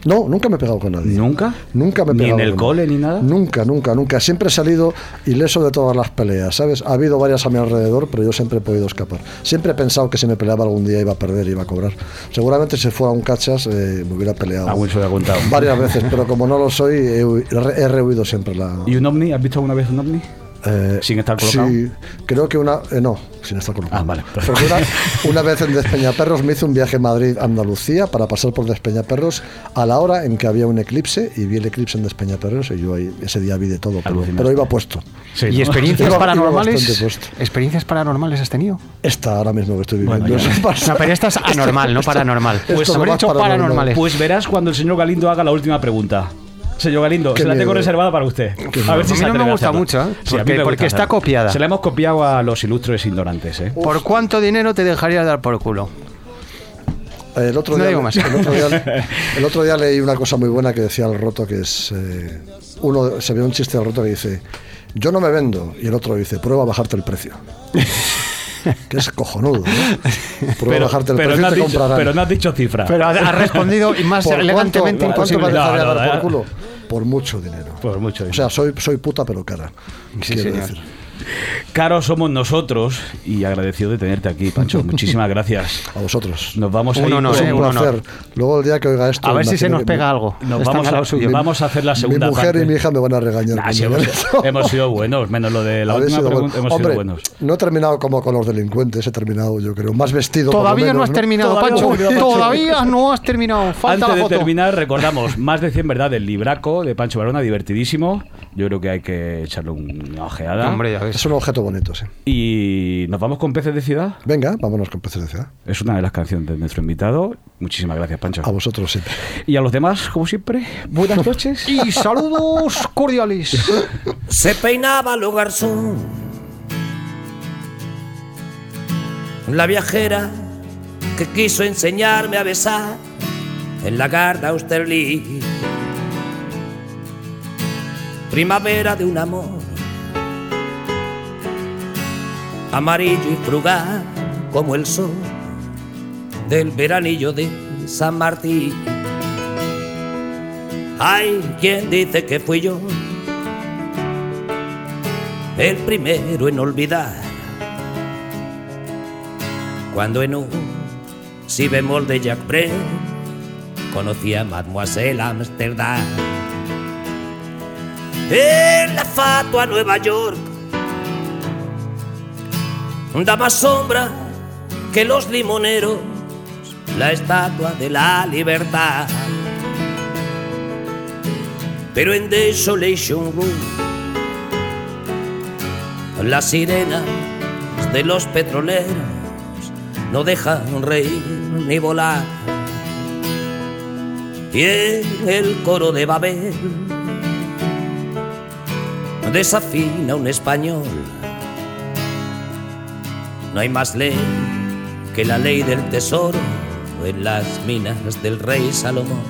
No, nunca me he pegado con nadie. ¿Nunca? Nunca me he pegado. ¿Ni en el cole ni nada? Nunca, nunca, nunca. Siempre he salido ileso de todas las peleas, ¿sabes? Ha habido varias a mi alrededor, pero yo siempre he podido escapar. Siempre he pensado que si me peleaba algún día iba a perder, iba a cobrar. Seguramente si fuera un cachas eh, me hubiera peleado. Ah, bueno, se lo he contado. Varias veces, pero como no lo soy, he, he rehuido siempre la... ¿Y un ovni? ¿Has visto alguna vez un ovni? Eh, ¿Sin estar colocado? Sí, creo que una... Eh, no, sin estar colocado. Ah, vale. Una, una vez en Despeñaperros me hice un viaje a Madrid-Andalucía para pasar por Despeñaperros a la hora en que había un eclipse, y vi el eclipse en Despeñaperros y yo ahí ese día vi de todo, pero, pero iba puesto. Sí, ¿no? ¿Y experiencias iba, paranormales? Iba ¿Experiencias paranormales has tenido? Esta ahora mismo que estoy viviendo. Bueno, no, pero esta es anormal, no paranormal. Esto, pues sobre hecho paranormales. paranormales. Pues verás cuando el señor Galindo haga la última pregunta. Señor Galindo, Qué se la tengo miedo. reservada para usted. Qué a ver si a mí se no me gusta hacerlo. mucho, ¿eh? Sí, porque, porque está copiada. Se la hemos copiado a los ilustres ignorantes, ¿eh? ¿Por cuánto dinero te dejarías dar por culo? El otro, no día, digo más. El, otro día, el otro día leí una cosa muy buena que decía el Roto, que es... Eh, uno se ve un chiste del Roto que dice, yo no me vendo, y el otro dice, prueba a bajarte el precio. Que es cojonudo, ¿no? Prueba pero, bajarte el pero precio no y te dicho, comprarán. Pero no has dicho cifra. Pero has respondido y más elegantemente. ¿Por cuánto, cuánto me dejaría dar por culo? Por mucho dinero. Por mucho dinero. O sea, soy, soy puta pero cara. Sí, quiero decir. Caros somos nosotros y agradecido de tenerte aquí, Pancho. Muchísimas gracias. A vosotros. Nos vamos a ir. No, eh, un placer. Luego el día que oiga esto. A ver si se nos pega algo. Nos vamos a, mi, vamos a hacer la segunda parte. Mi mujer parte. Y mi hija me van a regañar. Nah, si hemos, hemos sido buenos, menos lo de la última pregunta. Bueno. Hemos Hombre, sido buenos. No he terminado como con los delincuentes, he terminado, yo creo, más vestido. Todavía menos, no has ¿no? terminado, Pancho. Todavía no has terminado. Falta Antes la foto. de terminar, recordamos más de cien verdades, el libraco de Pancho Varona, divertidísimo. Yo creo que hay que echarle una ojeada. Hombre, ya ves. Es un objeto bonito, sí. ¿Y nos vamos con Peces de Ciudad? Venga, vámonos con Peces de Ciudad. Es una de las canciones de nuestro invitado. Muchísimas gracias, Pancho. A vosotros siempre. Y a los demás, como siempre, buenas noches y saludos cordiales. Se peinaba lo garzón, la viajera que quiso enseñarme a besar en la garda Austerlitz. Primavera de un amor amarillo y frugal como el sol del veranillo de San Martín. Hay quien dice que fui yo el primero en olvidar, cuando en un si bemol de Jacques Brel conocí a Mademoiselle Amsterdam. En la fatua Nueva York da más sombra que los limoneros la estatua de la libertad. Pero en Desolation Row las sirenas de los petroleros no dejan reír ni volar. Y en el coro de Babel desafina un español. No hay más ley que la ley del tesoro en las minas del rey Salomón.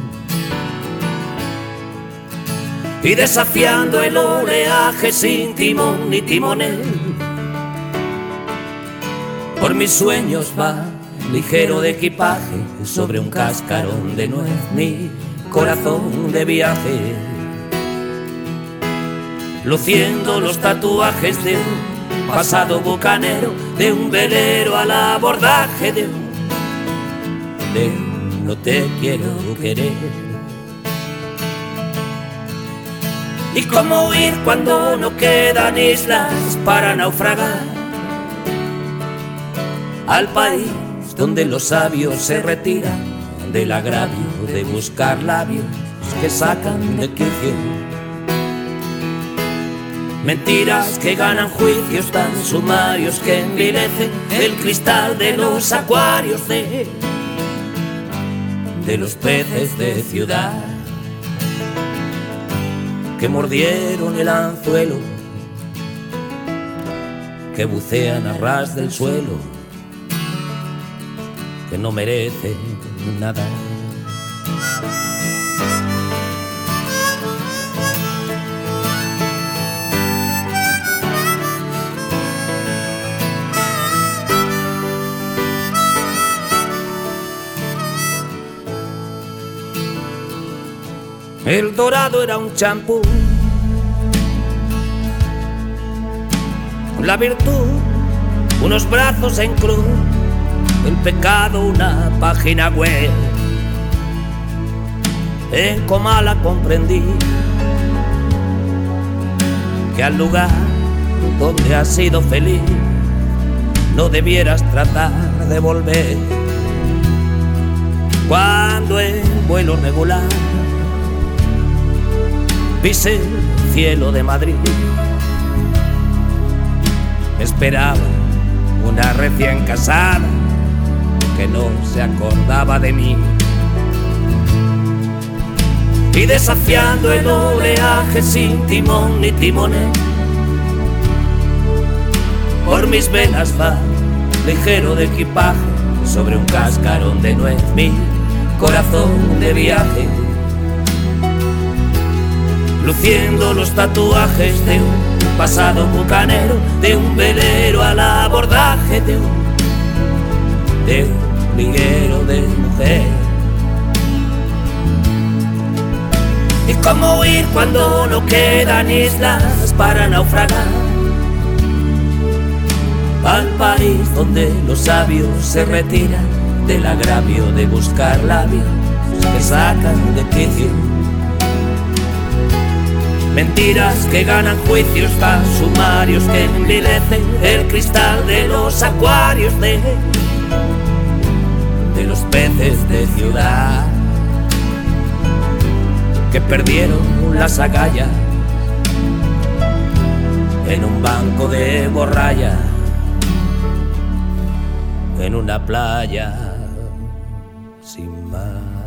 Y desafiando el oleaje sin timón ni timonel, por mis sueños va ligero de equipaje sobre un cascarón de nuez ni corazón de viaje, luciendo los tatuajes de un pasado bucanero, de un velero al abordaje de un, de un no te quiero querer. Y cómo huir cuando no quedan islas para naufragar al país donde los sabios se retiran del agravio de buscar labios que sacan de quicio. Mentiras que ganan juicios, tan sumarios que envilecen el cristal de los acuarios de, de los peces de ciudad que mordieron el anzuelo, que bucean a ras del suelo, que no merecen nada. El dorado era un champú, la virtud unos brazos en cruz, el pecado una página web. En Comala comprendí que al lugar donde has sido feliz no debieras tratar de volver. Cuando en vuelo regular pise el cielo de Madrid, me esperaba una recién casada que no se acordaba de mí. Y desafiando el oleaje sin timón ni timonel, por mis venas va ligero de equipaje sobre un cascarón de nuez mi corazón de viaje, luciendo los tatuajes de un pasado bucanero, de un velero al abordaje de un, de un liguero de mujer. ¿Y cómo huir cuando no quedan islas para naufragar al país donde los sabios se retiran del agravio de buscar labios que sacan de quicio. Mentiras que ganan juicios tan sumarios que envilecen el cristal de los acuarios de, de los peces de ciudad que perdieron las agallas en un banco de borralla, en una playa sin mar.